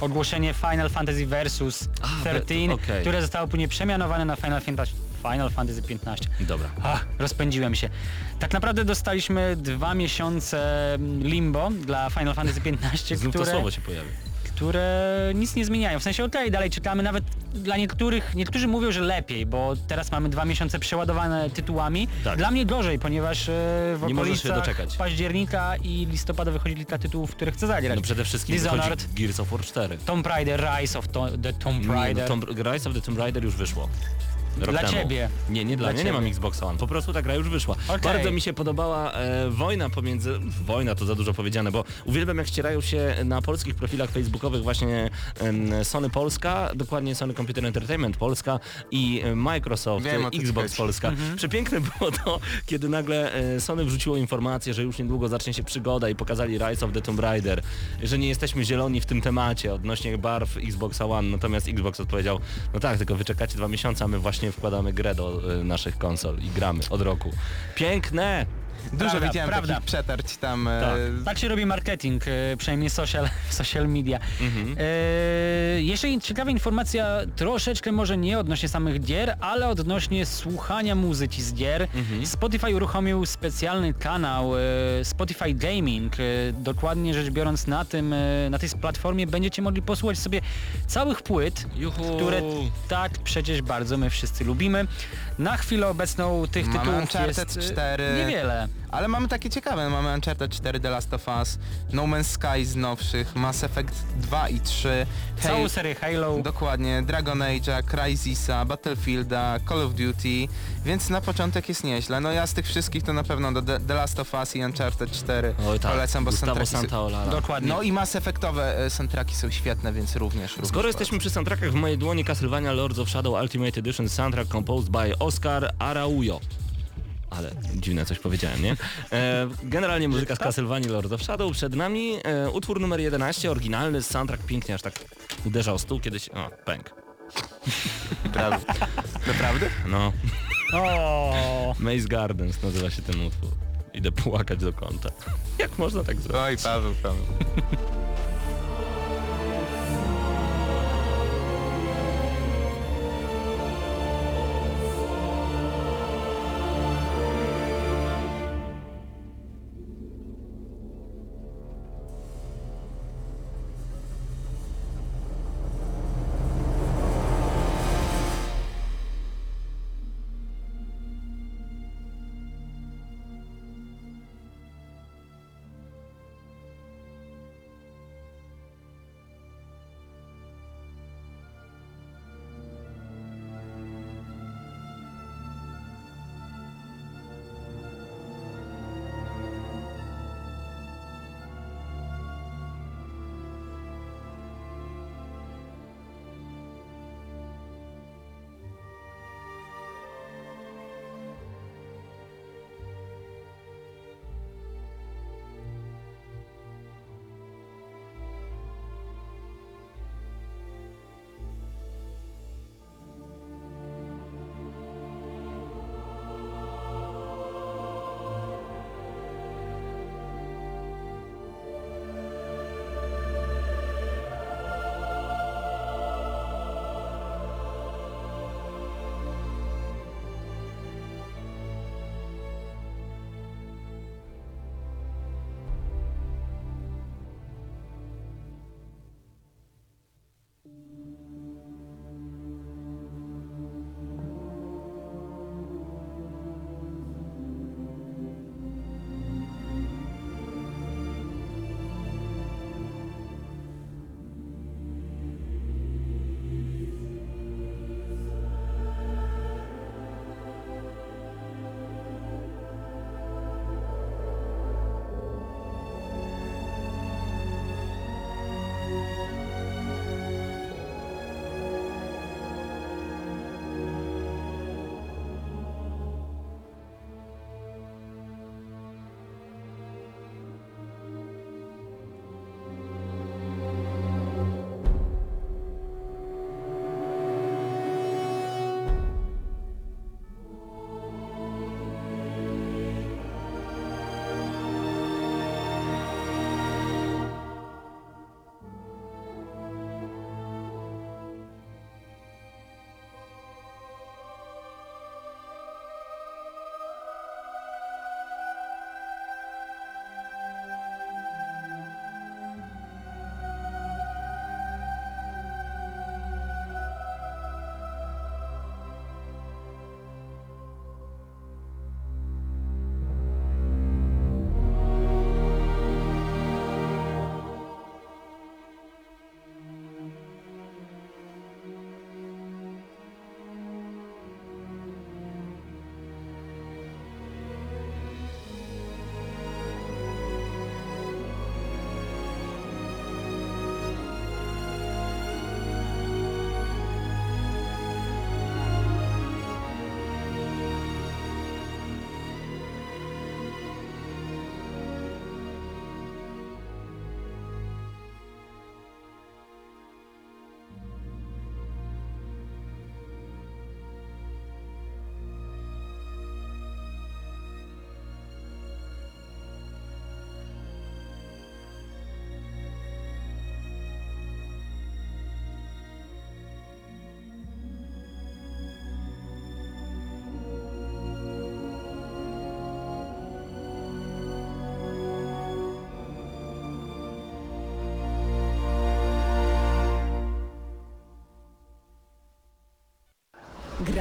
Ogłoszenie Final Fantasy versus. A, trzynaście, be, okay. które zostało później przemianowane na Final Fantasy, Final Fantasy piętnaście. Dobra. Ach, rozpędziłem się. Tak naprawdę dostaliśmy dwa miesiące limbo dla Final Fantasy piętnaście, znów które... to słowo się pojawi. które nic nie zmieniają. W sensie okej, okay, dalej czekamy, nawet dla niektórych, niektórzy mówią, że lepiej, bo teraz mamy dwa miesiące przeładowane tytułami. Tak. Dla mnie gorzej, ponieważ w okolicach października i listopada wychodzi kilka tytułów, które chcę zagrać. No przede wszystkim Dishonored, Gears of War cztery. Tomb Raider, Rise of to, the Tomb Raider. No, Tomb, Rise of the Tomb Raider już wyszło. Rok dla temu. Ciebie. Nie, nie dla, dla mnie, ciebie. Nie mam Xbox One. Po prostu ta gra już wyszła. Okay. Bardzo mi się podobała e, wojna pomiędzy... Wojna to za dużo powiedziane, bo uwielbiam jak ścierają się na polskich profilach facebookowych właśnie e, Sony Polska, dokładnie Sony Computer Entertainment Polska i Microsoft, Wiem, e, Xbox wiecie. Polska. Mhm. Przepiękne było to, kiedy nagle e, Sony wrzuciło informację, że już niedługo zacznie się przygoda i pokazali Rise of the Tomb Raider, że nie jesteśmy zieloni w tym temacie odnośnie barw Xbox One, natomiast Xbox odpowiedział, no tak, tylko wy czekacie dwa miesiące, a my właśnie wkładamy grę do y, naszych konsol i gramy od roku. Piękne! Dużo prawda, widziałem prawda. takich przetarć tam. Tak. E... tak się robi marketing, e, przynajmniej social, social media. Mhm. E, jeszcze ciekawa informacja, troszeczkę może nie odnośnie samych gier, ale odnośnie słuchania muzyki z gier. Mhm. Spotify uruchomił specjalny kanał e, Spotify Gaming. E, dokładnie rzecz biorąc na tym, e, na tej platformie będziecie mogli posłuchać sobie całych płyt, Juhu. które tak przecież bardzo my wszyscy lubimy. Na chwilę obecną tych Mamy tytułów Uncharted jest cztery. Niewiele. Ale mamy takie ciekawe, mamy Uncharted cztery, The Last of Us, No Man's Sky z nowszych, Mass Effect dwa i trzy, całą Halo, serię Halo, dokładnie, Dragon Age'a, Crysisa, Battlefielda, Call of Duty, więc na początek jest nieźle. No ja z tych wszystkich to na pewno do The, The Last of Us i Uncharted cztery Oj, tak. polecam, bo soundtracki są... Dokładnie. No i Mass Effectowe soundtracki są świetne, więc również... Skoro również jesteśmy polecam. Przy soundtrackach, w mojej dłoni Castlevania Lords of Shadow Ultimate Edition soundtrack composed by Oscar Araujo. Ale dziwne coś powiedziałem, nie? E, generalnie muzyka z Castlevania Lord of Shadow przed nami. E, utwór numer jedenaście, oryginalny, soundtrack pięknie, aż tak uderzał stół kiedyś... O, pęk. Naprawdę? No. O. Maze Gardens nazywa się ten utwór. Idę płakać do kąta. Jak można tak zrobić? Oj, Paweł, Paweł.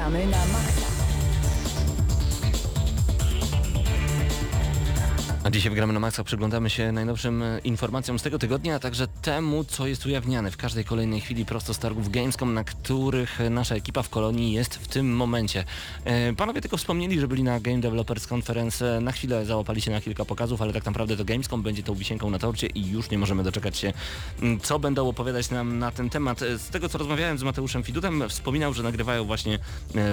Gramy na maksa. A dzisiaj w Gramy na Maxa przyglądamy się najnowszym informacjom z tego tygodnia, a także temu, co jest ujawniane w każdej kolejnej chwili prosto z targów Gamescom, na których nasza ekipa w Kolonii jest w tym momencie. E, panowie tylko wspomnieli, że byli na Game Developers Conference, na chwilę załapali się na kilka pokazów, ale tak naprawdę to Gamescom będzie tą wisienką na torcie i już nie możemy doczekać się, co będą opowiadać nam na ten temat. Z tego, co rozmawiałem z Mateuszem Fidutem, wspominał, że nagrywają właśnie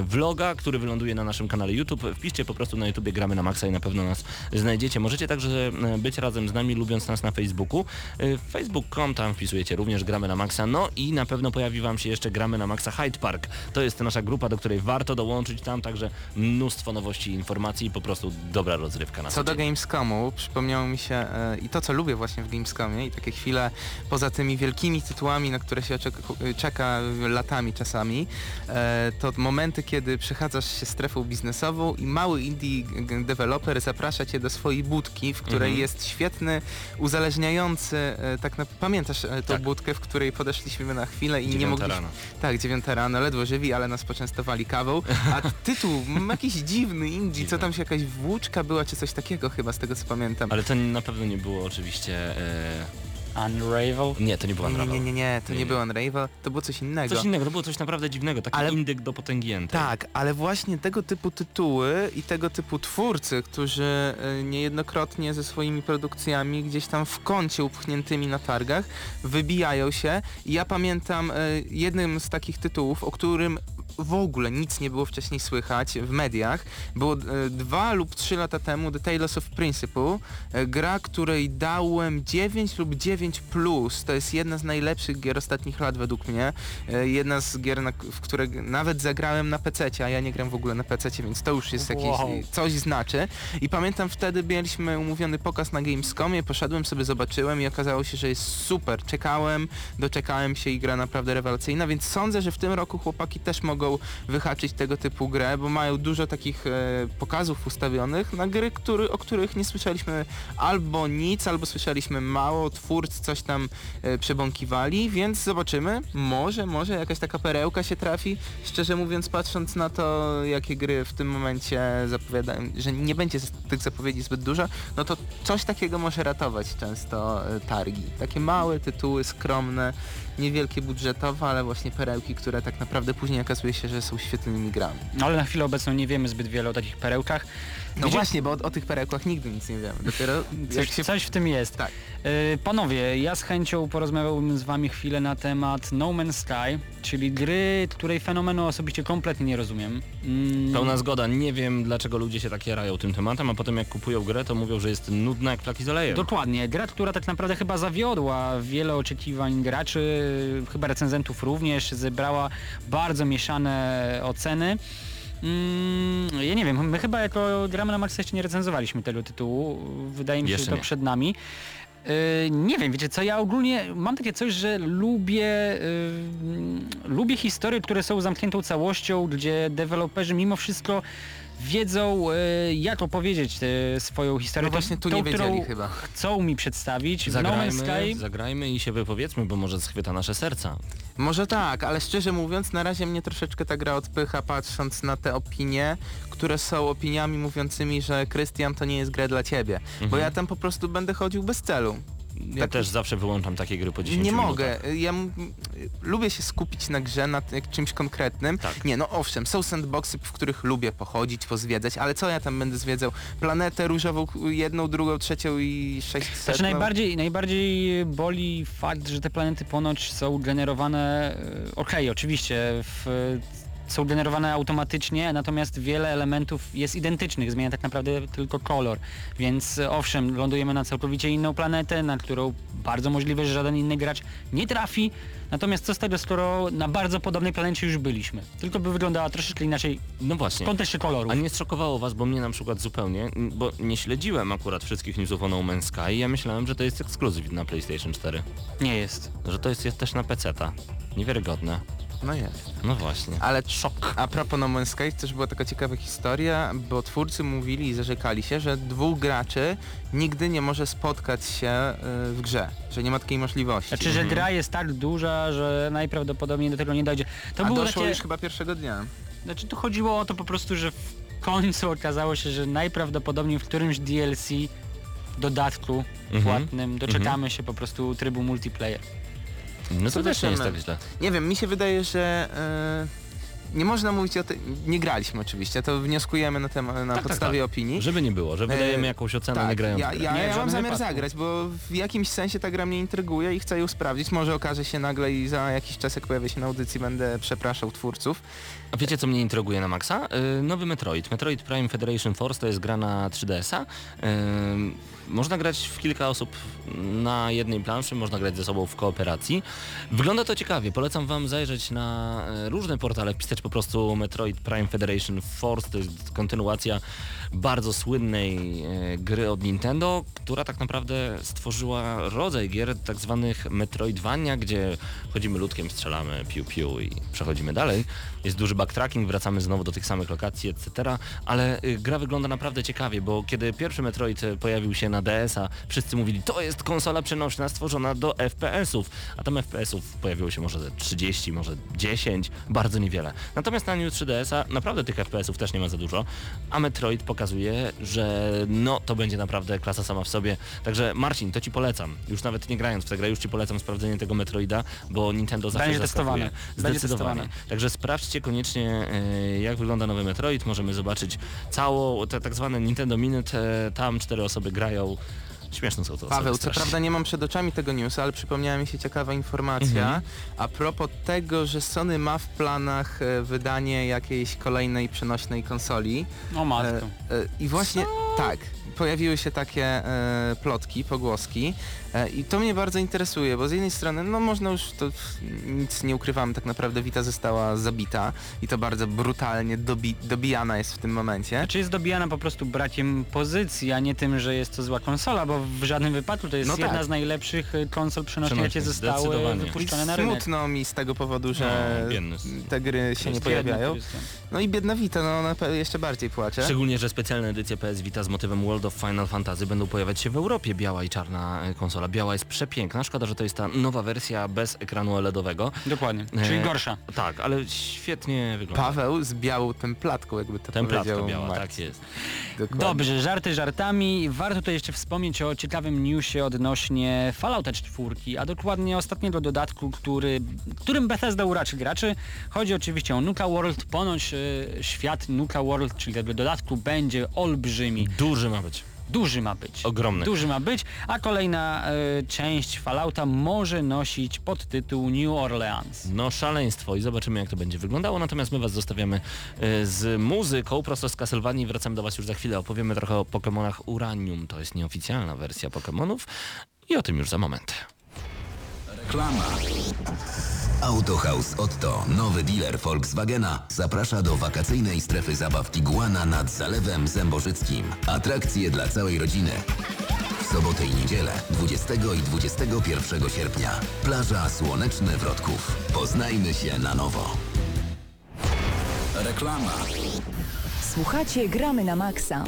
vloga, który wyląduje na naszym kanale YouTube. Wpiszcie po prostu na YouTubie Gramy na Maxa i na pewno nas znajdziecie. Możecie także być razem z nami, lubiąc nas na Facebooku. Facebook kropka com, tam wpisujecie również Gramy na Maxa. No i na pewno pojawi wam się jeszcze Gramy na Maxa Hyde Park. To jest nasza grupa, do której warto dołączyć. Tam także mnóstwo nowości, informacji i po prostu dobra rozrywka na co do Gamescomu, przypomniało mi się e, i to, co lubię właśnie w Gamescomie i takie chwile poza tymi wielkimi tytułami, na które się czeka, czeka latami czasami, e, to momenty, kiedy przechadzasz się strefą biznesową i mały indie deweloper zaprasza cię do swojej budki, w której mhm. jest świetny, uzależniający, e, tak na, pamiętasz e, tą tak. budkę, w której podeszliśmy na chwilę i dziewiąta nie mogliśmy... Rano. Tak, dziewiąta rano, ledwo żywi, ale nas poczęstowali kawą, a tytuł jakiś dziwny indie, co tam się jakaś włóczka była, czy coś takiego chyba, z tego co pamiętam. Ale to na pewno nie było oczywiście... E... Unravel? Nie, to nie było Unravel. Nie, nie, nie, nie to nie, nie, nie było Unravel, to było coś innego. Coś innego, to było coś naprawdę dziwnego, taki ale, indyk do potęgi entej. Tak, ale właśnie tego typu tytuły i tego typu twórcy, którzy niejednokrotnie ze swoimi produkcjami gdzieś tam w kącie upchniętymi na targach wybijają się. Ja pamiętam jednym z takich tytułów, o którym w ogóle nic nie było wcześniej słychać w mediach. Było e, dwa lub trzy lata temu The Tales of Principle, e, gra, której dałem dziewięć lub dziewięć plus. To jest jedna z najlepszych gier ostatnich lat według mnie. E, jedna z gier, na, w której nawet zagrałem na pececie, a ja nie gram w ogóle na pececie, więc to już jest jakieś, wow. coś znaczy. I pamiętam, wtedy mieliśmy umówiony pokaz na Gamescomie, poszedłem sobie, zobaczyłem i okazało się, że jest super. Czekałem, doczekałem się i gra naprawdę rewelacyjna, więc sądzę, że w tym roku chłopaki też mogą wyhaczyć tego typu grę, bo mają dużo takich e, pokazów ustawionych na gry, który, o których nie słyszeliśmy albo nic, albo słyszeliśmy mało, twórcy coś tam e, przebąkiwali, więc zobaczymy, może, może jakaś taka perełka się trafi. Szczerze mówiąc, patrząc na to, jakie gry w tym momencie zapowiadają, że nie będzie tych zapowiedzi zbyt dużo, no to coś takiego może ratować często e, targi. Takie małe tytuły, skromne, niewielkie budżetowe, ale właśnie perełki, które tak naprawdę później okazuje się, że są świetnymi grami. Ale na chwilę obecną nie wiemy zbyt wiele o takich perełkach. No Gdzie... właśnie, bo o, o tych perełkach nigdy nic nie wiemy. Dopiero coś, się... coś w tym jest. Tak. Yy, panowie, ja z chęcią porozmawiałbym z wami chwilę na temat No Man's Sky, czyli gry, której fenomenu osobiście kompletnie nie rozumiem. Mm. Pełna zgoda. Nie wiem, dlaczego ludzie się tak jarają tym tematem, a potem jak kupują grę, to mówią, że jest nudna jak flaki z olejem. Dokładnie. Gra, która tak naprawdę chyba zawiodła wiele oczekiwań graczy, chyba recenzentów również, zebrała bardzo mieszane oceny. Mm, ja nie wiem, my chyba jako Gramy na Maxa jeszcze nie recenzowaliśmy tego tytułu. Wydaje mi się, że to nie. Przed nami. Yy, nie wiem, wiecie co, ja ogólnie mam takie coś, że lubię yy, lubię historie, które są zamkniętą całością, gdzie deweloperzy mimo wszystko wiedzą, yy, jak opowiedzieć yy, swoją historię. No właśnie tu tą, nie wiedzieli chyba. Chcą mi przedstawić. Zagrajmy, no Sky... zagrajmy i się wypowiedzmy, bo może schwyta nasze serca. Może tak, ale szczerze mówiąc, na razie mnie troszeczkę ta gra odpycha, patrząc na te opinie, które są opiniami mówiącymi, że Krystian, to nie jest gra dla ciebie. Mhm. Bo ja tam po prostu będę chodził bez celu. Ja tak, też zawsze wyłączam takie gry po dziesięciu minutach. Nie mogę. Ja m- lubię się skupić na grze, na t- czymś konkretnym. Tak. Nie, no owszem, są sandboxy, w których lubię pochodzić, pozwiedzać, ale co ja tam będę zwiedzał? Planetę różową, jedną, drugą, trzecią i sześćsetną. Znaczy najbardziej, najbardziej boli fakt, że te planety ponoć są generowane, okej, okay, oczywiście, w... są generowane automatycznie, natomiast wiele elementów jest identycznych, zmienia tak naprawdę tylko kolor. Więc owszem, lądujemy na całkowicie inną planetę, na którą bardzo możliwe, że żaden inny gracz nie trafi. Natomiast co z tego, skoro na bardzo podobnej planecie już byliśmy? Tylko by wyglądała troszeczkę inaczej. No właśnie. W kontekście kolorów. A nie zszokowało was, bo mnie na przykład zupełnie, bo nie śledziłem akurat wszystkich newsów o No Man's Sky i ja myślałem, że to jest ekskluzyw na PlayStation cztery. Nie jest. Że to jest, jest też na peceta. Niewiarygodne. No jest. No właśnie. Ale szok. A propos No Man's Sky też była taka ciekawa historia, bo twórcy mówili i zarzekali się, że dwóch graczy nigdy nie może spotkać się w grze, że nie ma takiej możliwości. Znaczy, że gra jest tak duża, że najprawdopodobniej do tego nie dojdzie. To a było doszło takie... już chyba pierwszego dnia. Znaczy tu chodziło o to po prostu, że w końcu okazało się, że najprawdopodobniej w którymś D L C dodatku mm-hmm. płatnym doczekamy mm-hmm. się po prostu trybu multiplayer. No to też nie jest tak źle. Nie wiem, mi się wydaje, że yy, nie można mówić o tym, nie graliśmy oczywiście, to wnioskujemy na, tema, na tak, podstawie tak, tak. opinii. Żeby nie było, że wydajemy yy, jakąś ocenę tak, nie grając. Ja, ja, nie, ja mam zamiar wypadku. zagrać, bo w jakimś sensie ta gra mnie intryguje i chcę ją sprawdzić. Może okaże się nagle i za jakiś czas, jak pojawię się na audycji, będę przepraszał twórców. A wiecie, co mnie intryguje na maksa? Yy, nowy Metroid. Metroid Prime Federation Force to jest gra na trzy D S a. Yy, Można grać w kilka osób na jednej planszy, można grać ze sobą w kooperacji. Wygląda to ciekawie, polecam wam zajrzeć na różne portale, wpisać po prostu Metroid Prime Federation Force, to jest kontynuacja bardzo słynnej gry od Nintendo, która tak naprawdę stworzyła rodzaj gier tak zwanych Metroidvania, gdzie chodzimy ludkiem, strzelamy, piu piu i przechodzimy dalej. Jest duży backtracking, wracamy znowu do tych samych lokacji, et cetera. Ale gra wygląda naprawdę ciekawie, bo kiedy pierwszy Metroid pojawił się na D S a, wszyscy mówili, to jest konsola przenośna stworzona do F P S ów, a tam F P S ów pojawiło się może trzydzieści, może dziesięć, bardzo niewiele. Natomiast na New trzy D S a naprawdę tych F P S ów też nie ma za dużo, a Metroid pokazuje, że no to będzie naprawdę klasa sama w sobie. Także Marcin, to ci polecam, już nawet nie grając w tę grę, już ci polecam sprawdzenie tego Metroida, bo Nintendo zawsze będzie testowane. Zdecydowanie. Także sprawdźcie koniecznie, jak wygląda nowy Metroid, możemy zobaczyć całą, te tak zwane Nintendo Minute, tam cztery osoby grają. Śmieszne są to. Paweł, co prawda nie mam przed oczami tego newsa, ale przypomniała mi się ciekawa informacja mhm. a propos tego, że Sony ma w planach wydanie jakiejś kolejnej przenośnej konsoli. O matko. E, e, I właśnie co? Tak, pojawiły się takie e, plotki, pogłoski e, i to mnie bardzo interesuje, bo z jednej strony, no można już, to nic nie ukrywamy, tak naprawdę Vita została zabita i to bardzo brutalnie dobi- dobijana jest w tym momencie. Znaczy jest dobijana po prostu brakiem pozycji, a nie tym, że jest to zła konsola, bo w żadnym wypadku to jest no jedna tak. z najlepszych konsol przenośnych, jakie zostały wypuszczone na rynek. Smutno mi z tego powodu, że no, te gry się nie pojawiają. No i biedna Vita, no ona jeszcze bardziej płacze. Szczególnie, że specjalne edycje P S Vita z motywem World of Final Fantasy będą pojawiać się w Europie, biała i czarna konsola. Biała jest przepiękna, szkoda, że to jest ta nowa wersja bez ekranu el e dowego. Dokładnie, e... czyli gorsza. Tak, ale świetnie wygląda. Paweł z białą templatką, jakby to Templatko powiedział. Biała, Marcin. Tak jest. Dokładnie. Dobrze, żarty żartami. Warto tutaj jeszcze wspomnieć o ciekawym newsie odnośnie Fallouta czwórki, a dokładnie ostatniego dodatku, który, którym Bethesda uraczy graczy. Chodzi oczywiście o Nuka World. Ponoć e, świat Nuka World, czyli tego dodatku, będzie olbrzymi. Duży ma być. Duży ma być. Ogromny. Duży ma być, a kolejna y, część Fallouta może nosić podtytuł New Orleans. No szaleństwo i zobaczymy, jak to będzie wyglądało. Natomiast my was zostawiamy y, z muzyką prosto z Castlevanii. Wracamy do was już za chwilę. Opowiemy trochę o Pokemonach Uranium. To jest nieoficjalna wersja Pokemonów i o tym już za moment. Reklama. Autohaus Otto, nowy dealer Volkswagena, zaprasza do wakacyjnej strefy zabaw Tiguana nad Zalewem Zębożyckim. Atrakcje dla całej rodziny. W sobotę i niedzielę, dwudziestego i dwudziestego pierwszego sierpnia. Plaża Słoneczny Wrodków. Poznajmy się na nowo. Reklama. Słuchacie, gramy na maksa.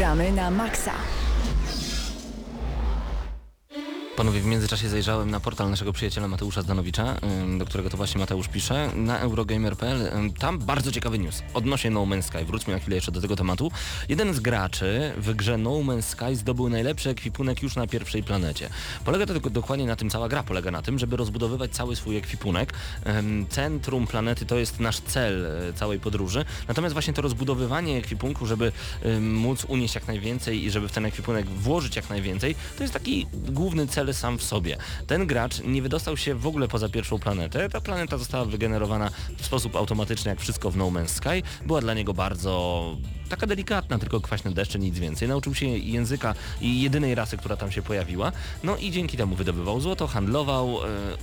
Gramy na maksa. Panowie, w międzyczasie zajrzałem na portal naszego przyjaciela Mateusza Zdanowicza, do którego to właśnie Mateusz pisze, na eurogamer kropka p l. Tam bardzo ciekawy news odnośnie No Man's Sky. Wróćmy na chwilę jeszcze do tego tematu. Jeden z graczy w grze No Man's Sky zdobył najlepszy ekwipunek już na pierwszej planecie. Polega to tylko dokładnie na tym, cała gra polega na tym, żeby rozbudowywać cały swój ekwipunek. Centrum planety to jest nasz cel całej podróży, natomiast właśnie to rozbudowywanie ekwipunku, żeby móc unieść jak najwięcej i żeby w ten ekwipunek włożyć jak najwięcej, to jest taki główny cel sam w sobie. Ten gracz nie wydostał się w ogóle poza pierwszą planetę. Ta planeta została wygenerowana w sposób automatyczny, jak wszystko w No Man's Sky. Była dla niego bardzo taka delikatna, tylko kwaśne deszcze, nic więcej. Nauczył się języka i jedynej rasy, która tam się pojawiła. No i dzięki temu wydobywał złoto, handlował... Yy...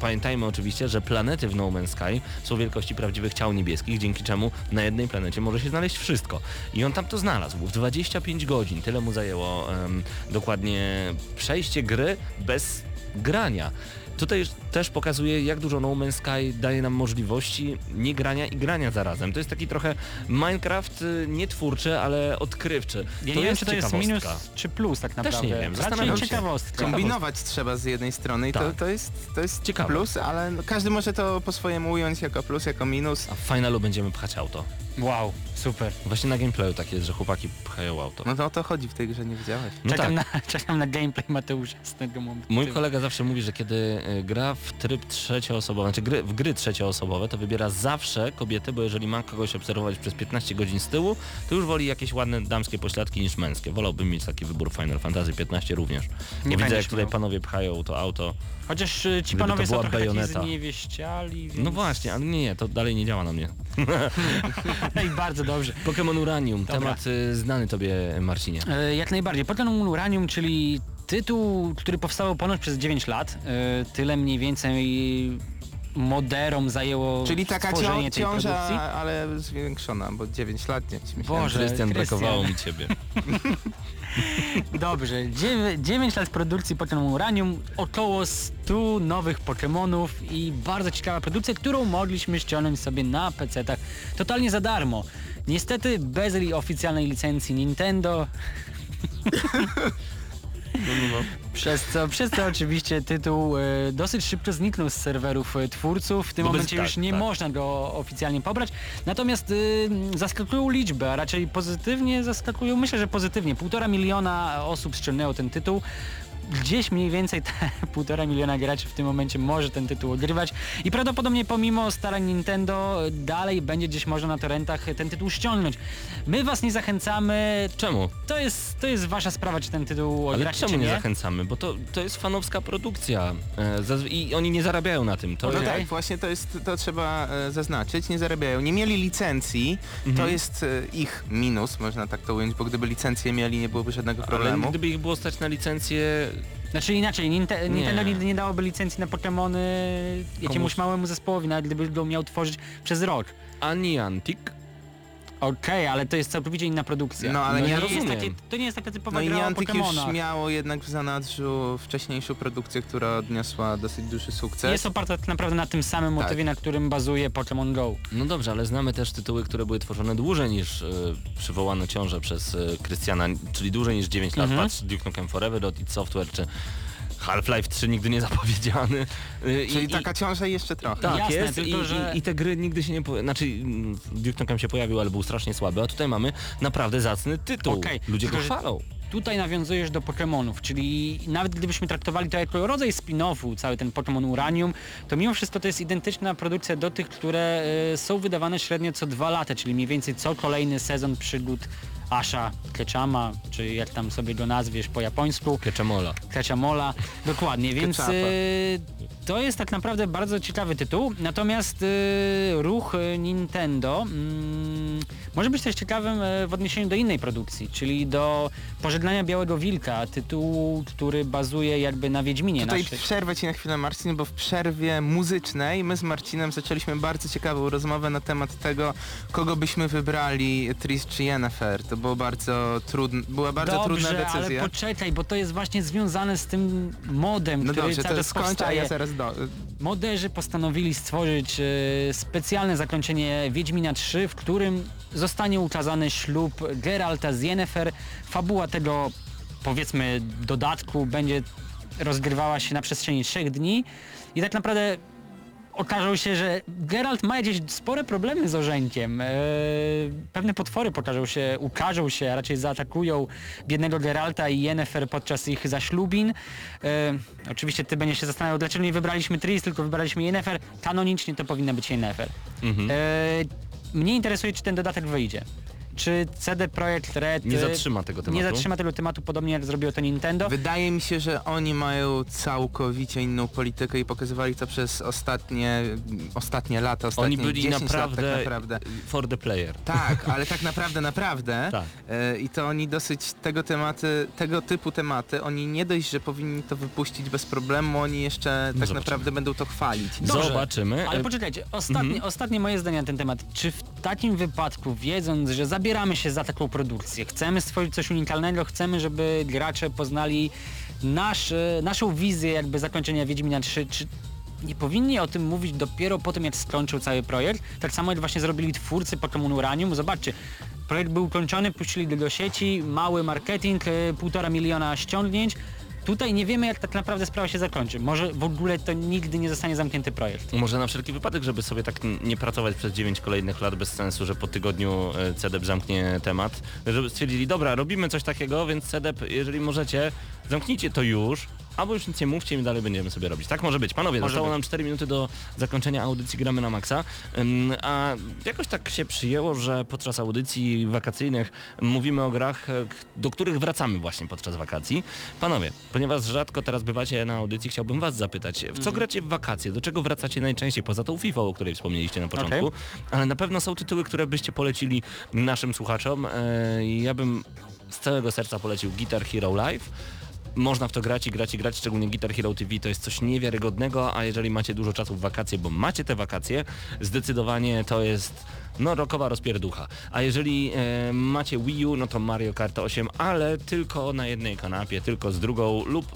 Pamiętajmy oczywiście, że planety w No Man's Sky są wielkości prawdziwych ciał niebieskich, dzięki czemu na jednej planecie może się znaleźć wszystko. I on tam to znalazł w dwadzieścia pięć godzin. Tyle mu zajęło um, dokładnie przejście gry bez grania. Tutaj też pokazuje, jak dużo No Man's Sky daje nam możliwości nie grania i grania zarazem. To jest taki trochę Minecraft nie twórczy, ale odkrywczy. Ja to nie wiem, czy to jest minus czy plus tak naprawdę. Też nie wiem. Zastanawiam się. Ciekawostka. Kombinować trzeba z jednej strony i tak. to, to jest, to jest ciekawe. Plus, ale każdy może to po swojemu ująć jako plus, jako minus. A w finalu będziemy pchać auto. Wow, super. Właśnie na gameplayu tak jest, że chłopaki pchają auto. No to o to chodzi w tej grze, nie widziałeś. No czekam, tak. na, czekam na gameplay Mateusza z tego momentu. Mój kolega zawsze mówi, że kiedy gra w tryb trzecioosobowy, znaczy gry, w gry trzecioosobowe, to wybiera zawsze kobiety, bo jeżeli ma kogoś obserwować przez piętnaście godzin z tyłu, to już woli jakieś ładne damskie pośladki niż męskie. Wolałbym mieć taki wybór Final Fantasy piętnaście również. Nie widzę, jak tutaj panowie pchają to auto. Chociaż ci panowie są trochę bajoneta. Taki zniewieściali. Więc... No właśnie, ale nie, to dalej nie działa na mnie. No i bardzo dobrze. Pokémon Uranium, Dobra. temat y, znany tobie, Marcinie. Y, jak najbardziej. Pokémon Uranium, czyli tytuł, który powstał ponoć przez dziewięć lat, y, tyle mniej więcej moderom zajęło czyli taka cią- ciąża, ale zwiększona, bo dziewięć lat, dziewięć miesięcy. Boże, Krystian, brakowało mi ciebie. Dobrze, dziewięć lat produkcji Pokémon Uranium, około stu nowych Pokémonów i bardzo ciekawa produkcja, którą mogliśmy ściągnąć sobie na pecetach totalnie za darmo. Niestety bez oficjalnej licencji Nintendo. Przez co, przez co oczywiście tytuł y, dosyć szybko zniknął z serwerów y, twórców. W tym Bo momencie tak, już nie tak. można go oficjalnie pobrać. Natomiast y, zaskakują liczby, a raczej pozytywnie zaskakują, myślę, że pozytywnie. Półtora miliona osób ściągnęło ten tytuł. Gdzieś mniej więcej te półtora miliona graczy w tym momencie może ten tytuł odgrywać i prawdopodobnie pomimo starań Nintendo dalej będzie gdzieś można na torrentach ten tytuł ściągnąć. My was nie zachęcamy. Czemu? To jest, to jest wasza sprawa, czy ten tytuł odgrać, czy nie. Ale czemu nie zachęcamy? Bo to, to jest fanowska produkcja i oni nie zarabiają na tym. To no jest... tak, właśnie to jest, to trzeba zaznaczyć, nie zarabiają. Nie mieli licencji, mhm. to jest ich minus, można tak to ująć, bo gdyby licencje mieli, nie byłoby żadnego problemu. Ale gdyby ich było stać na licencję... Znaczy inaczej, Ninte- Nintendo nigdy nie. nie dałoby licencji na Pokémony jakiemuś małemu zespołowi, nawet gdyby go miał tworzyć przez rok. A Niantic? Okej, okay, ale to jest całkowicie inna produkcja. No ale no, nie, nie rozumiem. Takie, to nie jest taka typowa no, gra o Pokémonach. No i już miało jednak w zanadrzu wcześniejszą produkcję, która odniosła dosyć duży sukces. Jest oparta naprawdę na tym samym motywie, tak. na którym bazuje Pokémon Go. No dobrze, ale znamy też tytuły, które były tworzone dłużej niż yy, przywołane ciąże przez yy, Krystiana, czyli dłużej niż dziewięć lat. Mhm. Patrz, Duke Nukem Forever od id Software czy... Half-Life trzy nigdy nie zapowiedziany. Yy, Czyli i, taka ciąża jeszcze trochę. Tak, Jasne, jest tylko, i, że... i, i te gry nigdy się nie... Po... Znaczy Duke Nukem się pojawił, ale był strasznie słaby, a tutaj mamy naprawdę zacny tytuł. Okay. Ludzie go chwalą. Tutaj nawiązujesz do Pokémonów, czyli nawet gdybyśmy traktowali to jako rodzaj spin-offu, cały ten Pokémon Uranium, to mimo wszystko to jest identyczna produkcja do tych, które y, są wydawane średnio co dwa lata, czyli mniej więcej co kolejny sezon przygód Asha Ketchama, czy jak tam sobie go nazwiesz po japońsku. Ketchamola. Ketchamola, dokładnie, więc y, to jest tak naprawdę bardzo ciekawy tytuł, natomiast y, ruch Nintendo y, może być też ciekawym y, w odniesieniu do innej produkcji, czyli do Pożegnania Białego Wilka, tytułu, który bazuje jakby na Wiedźminie naszej. Tutaj przerwę ci na chwilę, Marcin, bo w przerwie muzycznej my z Marcinem zaczęliśmy bardzo ciekawą rozmowę na temat tego, kogo byśmy wybrali, Tris czy Yennefer. To było bardzo trudne, była bardzo Dobrze, trudna decyzja. Dobrze, ale poczekaj, bo to jest właśnie związane z tym modem, no który dobrze, cały to czas powstaje. Ja zaraz do... Moderzy postanowili stworzyć y, specjalne zakończenie Wiedźmina trzy, w którym zostanie ukazany ślub Geralta z Yennefer. Fabuła tego, powiedzmy, dodatku będzie rozgrywała się na przestrzeni trzech dni i tak naprawdę okazało się, że Geralt ma jakieś spore problemy z orzękiem. Eee, pewne potwory pokażą się, ukażą się, a raczej zaatakują biednego Geralta i Yennefer podczas ich zaślubin. Eee, oczywiście ty będziesz się zastanawiał, dlaczego nie wybraliśmy Triss, tylko wybraliśmy Yennefer. Kanonicznie to powinna być Yennefer. Mhm. Eee, mnie interesuje, czy ten dodatek wyjdzie. Czy C D Projekt Red nie zatrzyma tego tematu? Nie zatrzyma tego tematu, podobnie jak zrobiło to Nintendo. Wydaje mi się, że oni mają całkowicie inną politykę i pokazywali to przez ostatnie, ostatnie lata, ostatnie oni byli dziesięć naprawdę, lat tak naprawdę. For the player. Tak, ale tak naprawdę, naprawdę. Tak. I to oni dosyć tego tematy, tego typu tematy, oni nie dość, że powinni to wypuścić bez problemu, oni jeszcze tak Zobaczymy. naprawdę będą to chwalić. Dobrze. Zobaczymy. Ale poczekajcie, ostatnie, mhm. ostatnie moje zdanie na ten temat. Czy w takim wypadku, wiedząc, że zabieramy Zabieramy się za taką produkcję, chcemy stworzyć coś unikalnego, chcemy, żeby gracze poznali nasz, naszą wizję jakby zakończenia Wiedźmina trzy, czy nie powinni o tym mówić dopiero po tym, jak skończył cały projekt? Tak samo jak właśnie zrobili twórcy Pokémon Uranium. Zobaczcie, projekt był kończony, puścili go do sieci, mały marketing, półtora miliona ściągnięć. Tutaj nie wiemy, jak tak naprawdę sprawa się zakończy. Może w ogóle to nigdy nie zostanie zamknięty projekt. Może na wszelki wypadek, żeby sobie tak nie pracować przez dziewięć kolejnych lat bez sensu, że po tygodniu C D P zamknie temat. Żeby stwierdzili, dobra, robimy coś takiego, więc C D P, jeżeli możecie, zamknijcie to już, albo już nic nie mówcie i my dalej będziemy sobie robić. Tak może być. Panowie, może zostało nam cztery minuty do zakończenia audycji Gramy na Maxa, a jakoś tak się przyjęło, że podczas audycji wakacyjnych mówimy o grach, do których wracamy właśnie podczas wakacji. Panowie, ponieważ rzadko teraz bywacie na audycji, chciałbym was zapytać, w co gracie w wakacje? Do czego wracacie najczęściej? Poza tą FIFA, o której wspomnieliście na początku, okay. ale na pewno są tytuły, które byście polecili naszym słuchaczom. Ja bym z całego serca polecił Guitar Hero Live. Można w to grać i grać i grać, szczególnie Guitar Hero T V to jest coś niewiarygodnego, a jeżeli macie dużo czasu w wakacje, bo macie te wakacje, zdecydowanie to jest no rockowa rozpierducha. A jeżeli e, macie Wii U, no to Mario Kart osiem, ale tylko na jednej kanapie, tylko z drugą lub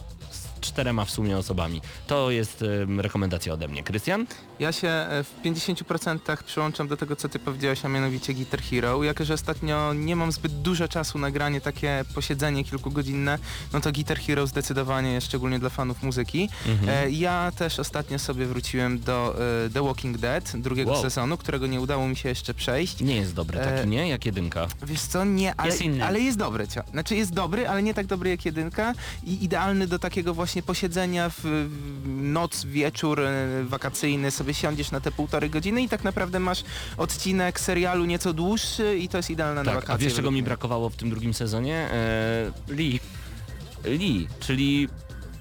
czterema w sumie osobami. To jest y, rekomendacja ode mnie. Krystian? Ja się w pięćdziesiąt procent przyłączam do tego, co ty powiedziałeś, a mianowicie Guitar Hero. Jako że ostatnio nie mam zbyt dużo czasu na granie, takie posiedzenie kilkugodzinne, no to Guitar Hero zdecydowanie jest szczególnie dla fanów muzyki. Mhm. E, ja też ostatnio sobie wróciłem do e, The Walking Dead, drugiego wow. sezonu, którego nie udało mi się jeszcze przejść. Nie jest dobry taki, e, nie? Jak jedynka. Wiesz co, nie, ale jest, ale jest dobry. Znaczy jest dobry, ale nie tak dobry jak jedynka i idealny do takiego właśnie posiedzenia w noc, wieczór wakacyjny, sobie siądziesz na te półtorej godziny i tak naprawdę masz odcinek serialu nieco dłuższy i to jest idealna tak, na wakacje. A wiesz, czego mi brakowało w tym drugim sezonie? Eee, Lee. Lee, czyli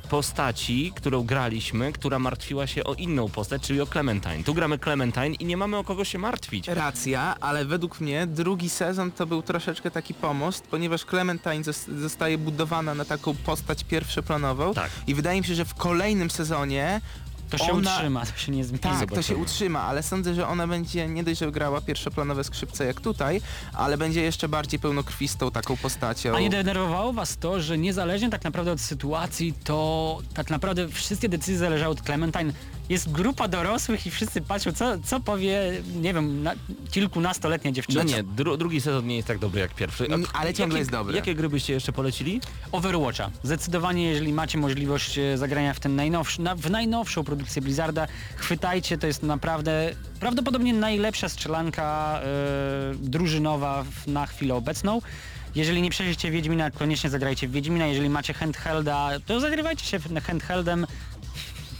postaci, którą graliśmy, która martwiła się o inną postać, czyli o Clementine. Tu gramy Clementine i nie mamy o kogo się martwić. Racja, ale według mnie drugi sezon to był troszeczkę taki pomost, ponieważ Clementine zostaje budowana na taką postać pierwszoplanową tak. i wydaje mi się, że w kolejnym sezonie to się ona... utrzyma, to się nie zmieni. Tak, zobaczymy. To się utrzyma, ale sądzę, że ona będzie nie dość, że grała pierwszoplanowe skrzypce jak tutaj, ale będzie jeszcze bardziej pełnokrwistą taką postacią. A nie denerwowało was to, że niezależnie tak naprawdę od sytuacji, to tak naprawdę wszystkie decyzje zależały od Clementine. Jest grupa dorosłych i wszyscy patrzą, co, co powie, nie wiem, na kilkunastoletnia dziewczyna. No nie, dru, drugi sezon nie jest tak dobry jak pierwszy. A, ale ciągle jakie, jest dobry. Jakie gry byście jeszcze polecili? Overwatcha. Zdecydowanie, jeżeli macie możliwość zagrania w ten najnowszy, na, w najnowszą produkcję Blizzarda, chwytajcie, to jest naprawdę prawdopodobnie najlepsza strzelanka yy, drużynowa w, na chwilę obecną. Jeżeli nie przeżycie Wiedźmina, koniecznie zagrajcie w Wiedźmina. Jeżeli macie handhelda, to zagrywajcie się handheldem.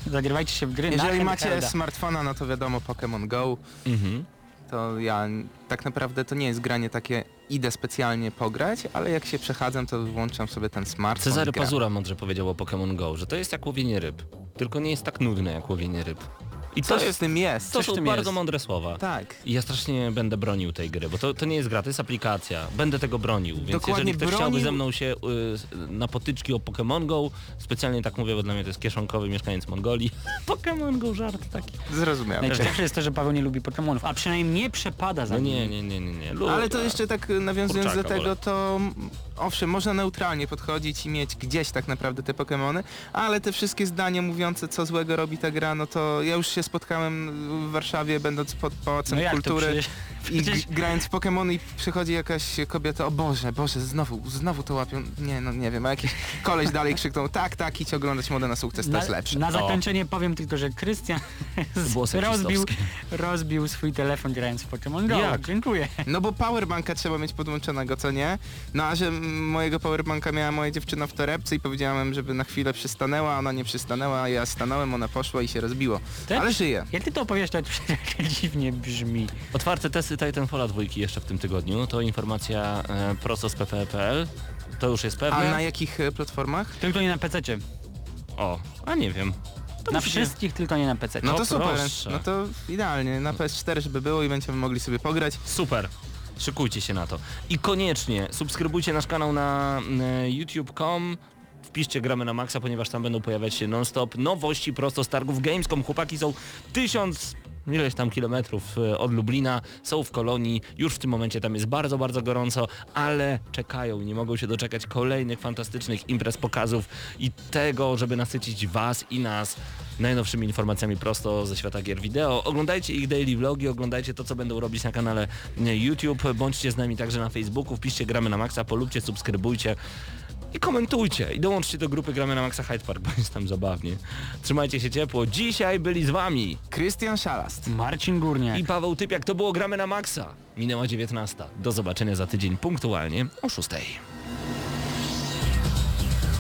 Zagrywajcie się w gry. Jeżeli na macie smartfona, no to wiadomo Pokémon Go. Mhm. To ja tak naprawdę to nie jest granie takie idę specjalnie pograć, ale jak się przechadzam, to włączam sobie ten smartfon. Cezary Pazura mądrze powiedział o Pokémon Go, że to jest jak łowienie ryb. Tylko nie jest tak nudne jak łowienie ryb. I coś z tym jest. To są bardzo mądre słowa. Tak. I ja strasznie będę bronił tej gry, bo to, to nie jest gra, to jest aplikacja. Będę tego bronił, więc dokładnie jeżeli ktoś bronił... chciałby ze mną się y, na potyczki o Pokémon Go, specjalnie tak mówię, bo dla mnie to jest kieszonkowy mieszkaniec Mongolii. Pokémon Go, żart taki. Zrozumiałem. Najczęściej jest to, że Paweł nie lubi Pokémonów, a przynajmniej nie przepada za no nie, nie, nie, nie, nie. Lubię. Ale to jeszcze tak nawiązując Kurczaka, do tego, wolę. To owszem, można neutralnie podchodzić i mieć gdzieś tak naprawdę te Pokémony, ale te wszystkie zdania mówiące, co złego robi ta gra, no to ja już się spotkałem w Warszawie, będąc pod Pałacem no Kultury. I Przecież... grając w Pokémon i przychodzi jakaś kobieta, o Boże, Boże, znowu, znowu to łapią, nie, no nie wiem, a jakiś koleś dalej krzyknął, tak, tak, idź oglądać Modę na sukces, na, to jest lepsze. Na zakończenie o. powiem tylko, że Krystian rozbił, rozbił swój telefon grając w Pokémon Go. Jak? Dziękuję. No bo powerbanka trzeba mieć podłączonego, co nie? No a że mojego powerbanka miała moja dziewczyna w torebce i powiedziałem, żeby na chwilę przystanęła, ona nie przystanęła, ja stanąłem, ona poszła i się rozbiło. Ty? Ale żyje. Jak ty to opowiesz, to dziwnie brzmi. Otwarte testy Titanfalla dwa jeszcze w tym tygodniu, to informacja e, prosto z p p kropka p l, to już jest pewne. A na jakich platformach? Tylko nie na pececie. O, a nie wiem. To na musicie... wszystkich, tylko nie na P C. No, no to super, proszę. No to idealnie, na P S cztery żeby było i będziemy mogli sobie pograć. Super. Szykujcie się na to. I koniecznie subskrybujcie nasz kanał na youtube kropka com. Wpiszcie Gramy na Maxa, ponieważ tam będą pojawiać się non-stop nowości prosto z targów Gamescom. Chłopaki są tysiąc... ileś tam kilometrów od Lublina, są w Kolonii, już w tym momencie tam jest bardzo, bardzo gorąco, ale czekają, nie mogą się doczekać kolejnych fantastycznych imprez, pokazów i tego, żeby nasycić was i nas najnowszymi informacjami prosto ze świata gier wideo. Oglądajcie ich daily vlogi, oglądajcie to, co będą robić na kanale YouTube, bądźcie z nami także na Facebooku, wpiszcie Gramy na Maxa, polubcie, subskrybujcie i komentujcie i dołączcie do grupy Gramy na Maxa Hyde Park, bo jest tam zabawnie. Trzymajcie się ciepło. Dzisiaj byli z wami Krystian Szalast, Marcin Górniak i Paweł Typiak. To było Gramy na Maxa. Minęła dziewiętnasta. Do zobaczenia za tydzień punktualnie o szóstej.